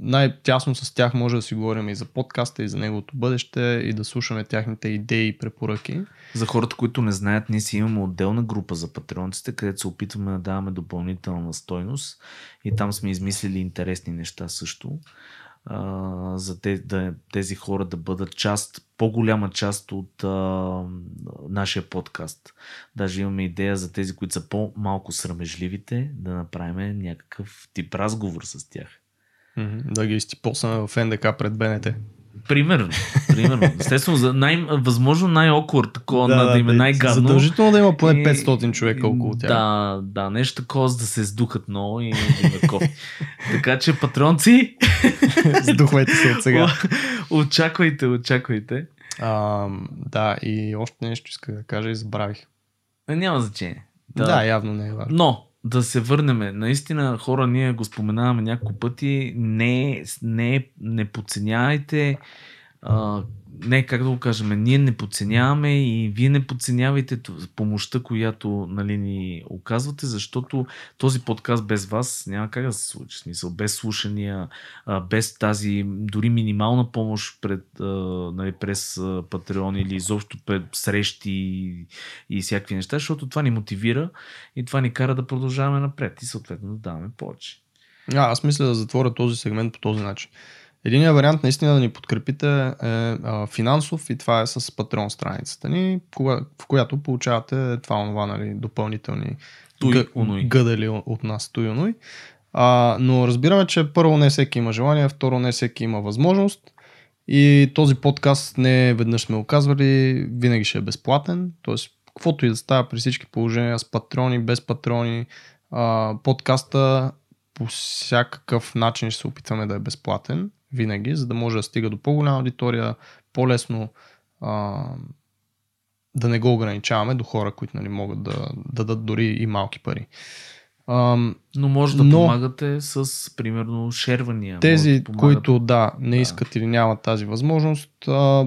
най-тясно с тях може да си говорим и за подкаста, и за неговото бъдеще, и да слушаме тяхните идеи и препоръки. За хората, които не знаят, ние си имаме отделна група за патреонците, където се опитваме да даваме допълнителна стойност и там сме измислили интересни неща също. Uh, за тези, да, тези хора да бъдат част, по-голяма част от uh, нашия подкаст. Даже имаме идея за тези, които са по-малко срамежливите, да направим някакъв тип разговор с тях. Mm-hmm. Да ги изтипосаме в НДК пред БНТ. Примерно, примерно. Естествено, за най- възможно най-окор такова, да, да, да им е най-гадно. Задължително да има поне петстотин човека около тях. Да, да, нещо такова, за да се сдухат много и върков. Така че, патронци, сдухвайте се от сега. Очаквайте, очаквайте. А, да, и още нещо иска да кажа и забравих. Няма значение. Да, да, явно не е важно. Но да се върнем. Наистина, хора, ние го споменаваме няколко пъти. Не, не, не подценявайте. А, не, как да го кажем, ние не подценяваме и вие не подценявайте помощта, която, нали, ни оказвате, защото този подкаст без вас няма как да се случи. В смисъл, без слушания, без тази дори минимална помощ пред, нали, през Patreon или изобщо пред срещи и, и всякакви неща, защото това ни мотивира и това ни кара да продължаваме напред и съответно да даваме повече. А, аз мисля да затворя този сегмент по този начин. Единият вариант наистина да ни подкрепите е а, финансов и това е с Patreon страницата ни, кога, в която получавате това онова, нали, допълнителни г- гъдали от нас. Туй, а, но разбираме, че първо не всеки има желание, второ не всеки има възможност и този подкаст не веднъж сме оказвали, винаги ще е безплатен, т.е. каквото и да става при всички положения с патрони, без патрони, а, подкаста по всякакъв начин ще се опитваме да е безплатен. Винаги, за да може да стига до по-голяма аудитория, по-лесно а, да не го ограничаваме до хора, които, нали, могат да, да дадат дори и малки пари. А, но може да но помагате с, примерно, шервания. Тези, да помагат, които да, не искат да или нямат тази възможност, а,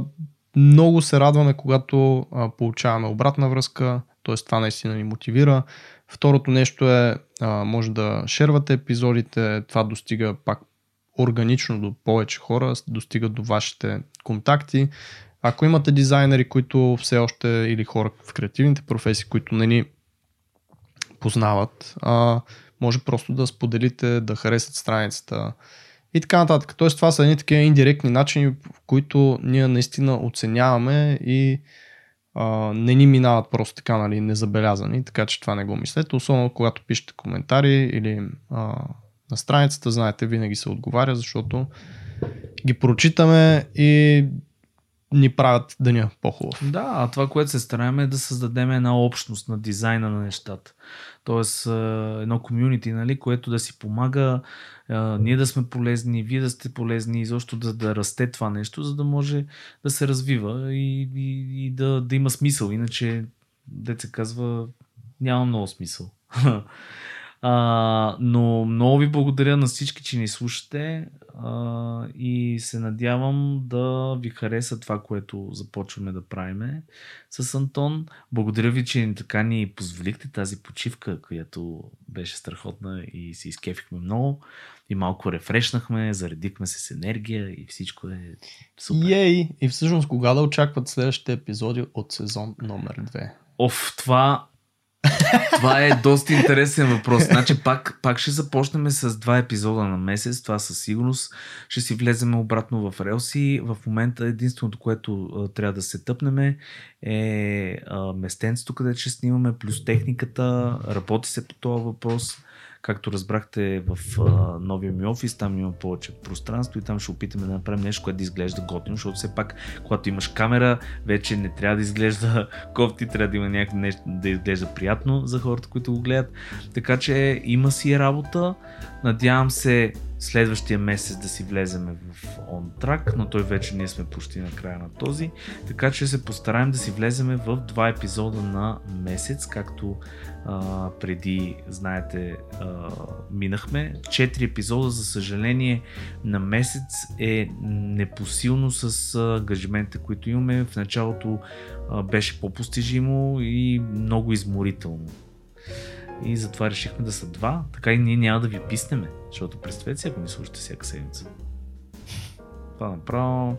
много се радваме, когато а, получаваме обратна връзка, т.е. това наистина ни мотивира. Второто нещо е, а, може да шервате епизодите, това достига пак органично до повече хора, достигат до вашите контакти. Ако имате дизайнери, които все още, или хора в креативните професии, които не ни познават, а, може просто да споделите, да харесат страницата и така нататък. Тоест това са едни такива индиректни начини, в които ние наистина оценяваме и а, не ни минават просто така, нали, незабелязани, така че това не го мислете. Особено когато пишете коментари или а, на страницата, знаете, винаги се отговаря, защото ги прочитаме и ни правят деня по-хубав. Да, а това, което се стараем, е да създадем една общност на дизайна на нещата. Тоест едно комюнити, нали, което да си помага ние да сме полезни, вие да сте полезни и защо да, да расте това нещо, за да може да се развива и, и, и да, да има смисъл. Иначе, деца казва, няма много смисъл. А, но много ви благодаря на всички, че ни слушате а, и се надявам да ви хареса това, което започваме да правим с Антон. Благодаря ви, че ни така ни позволихте тази почивка, която беше страхотна и се изкефихме много и малко рефрешнахме, заредихме се с енергия и всичко е супер. Ей, и всъщност кога да очакват следващите епизоди от сезон номер две? Оф, това... Това е доста интересен въпрос. Значи пак, пак ще започнем с два епизода на месец, това със сигурност. Ще си влезем обратно в релси. В момента единственото, което а, трябва да се тъпнем е а, местенцето, където ще снимаме, плюс техниката. Работи се по този въпрос. Както разбрахте, в а, новия ми офис, там има повече пространство и там ще опитаме да направим нещо, което да изглежда готино, защото все пак, когато имаш камера, вече не трябва да изглежда кофти, трябва да има някакво нещо да изглежда приятно за хората, които го гледат. Така че има си работа. Надявам се следващия месец да си влеземе в On Track, но той вече ние сме почти на края на този. Така че се постараем да си влеземе в два епизода на месец, както а, преди, знаете, а, минахме. Четири епизода, за съжаление, на месец е непосилно с ангажиментите, които имаме. В началото а, беше по-постижимо и много изморително. И затова решихме да са два, така и ние няма да ви писнеме, защото представете си, ако ни слушате всяка седмица. Това направо,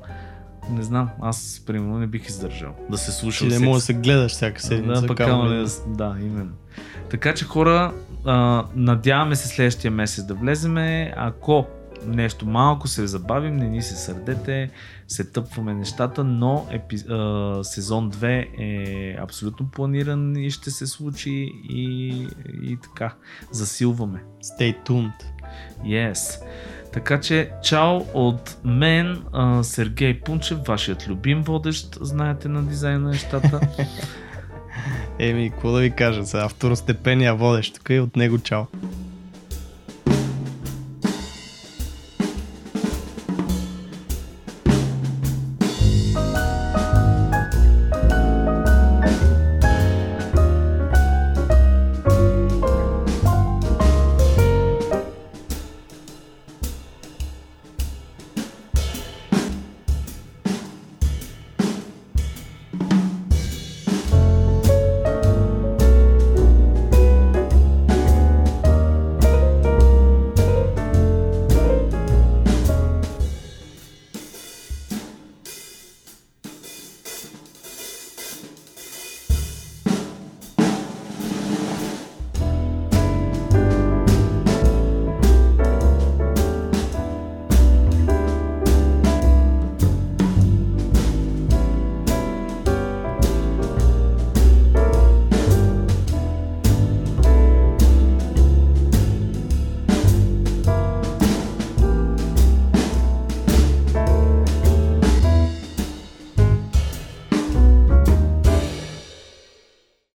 не знам, аз примерно не бих издържал да се слушам. Ти не може да се гледаш всяка седмица. Да, пък, ама, да, именно. Така че хора, а, надяваме се следващия месец да влеземе, ако нещо малко се забавим, не ни се сърдете, се тъпваме нещата, но епи, а, сезон две е абсолютно планиран и ще се случи и, и така, засилваме. Stay tuned. Yes. Така че, чао от мен, а, Сергей Пунчев, вашият любим водещ, знаете, на дизайна на нещата. Еми, какво да ви кажа, за второстепенния водещ, така и от него чао.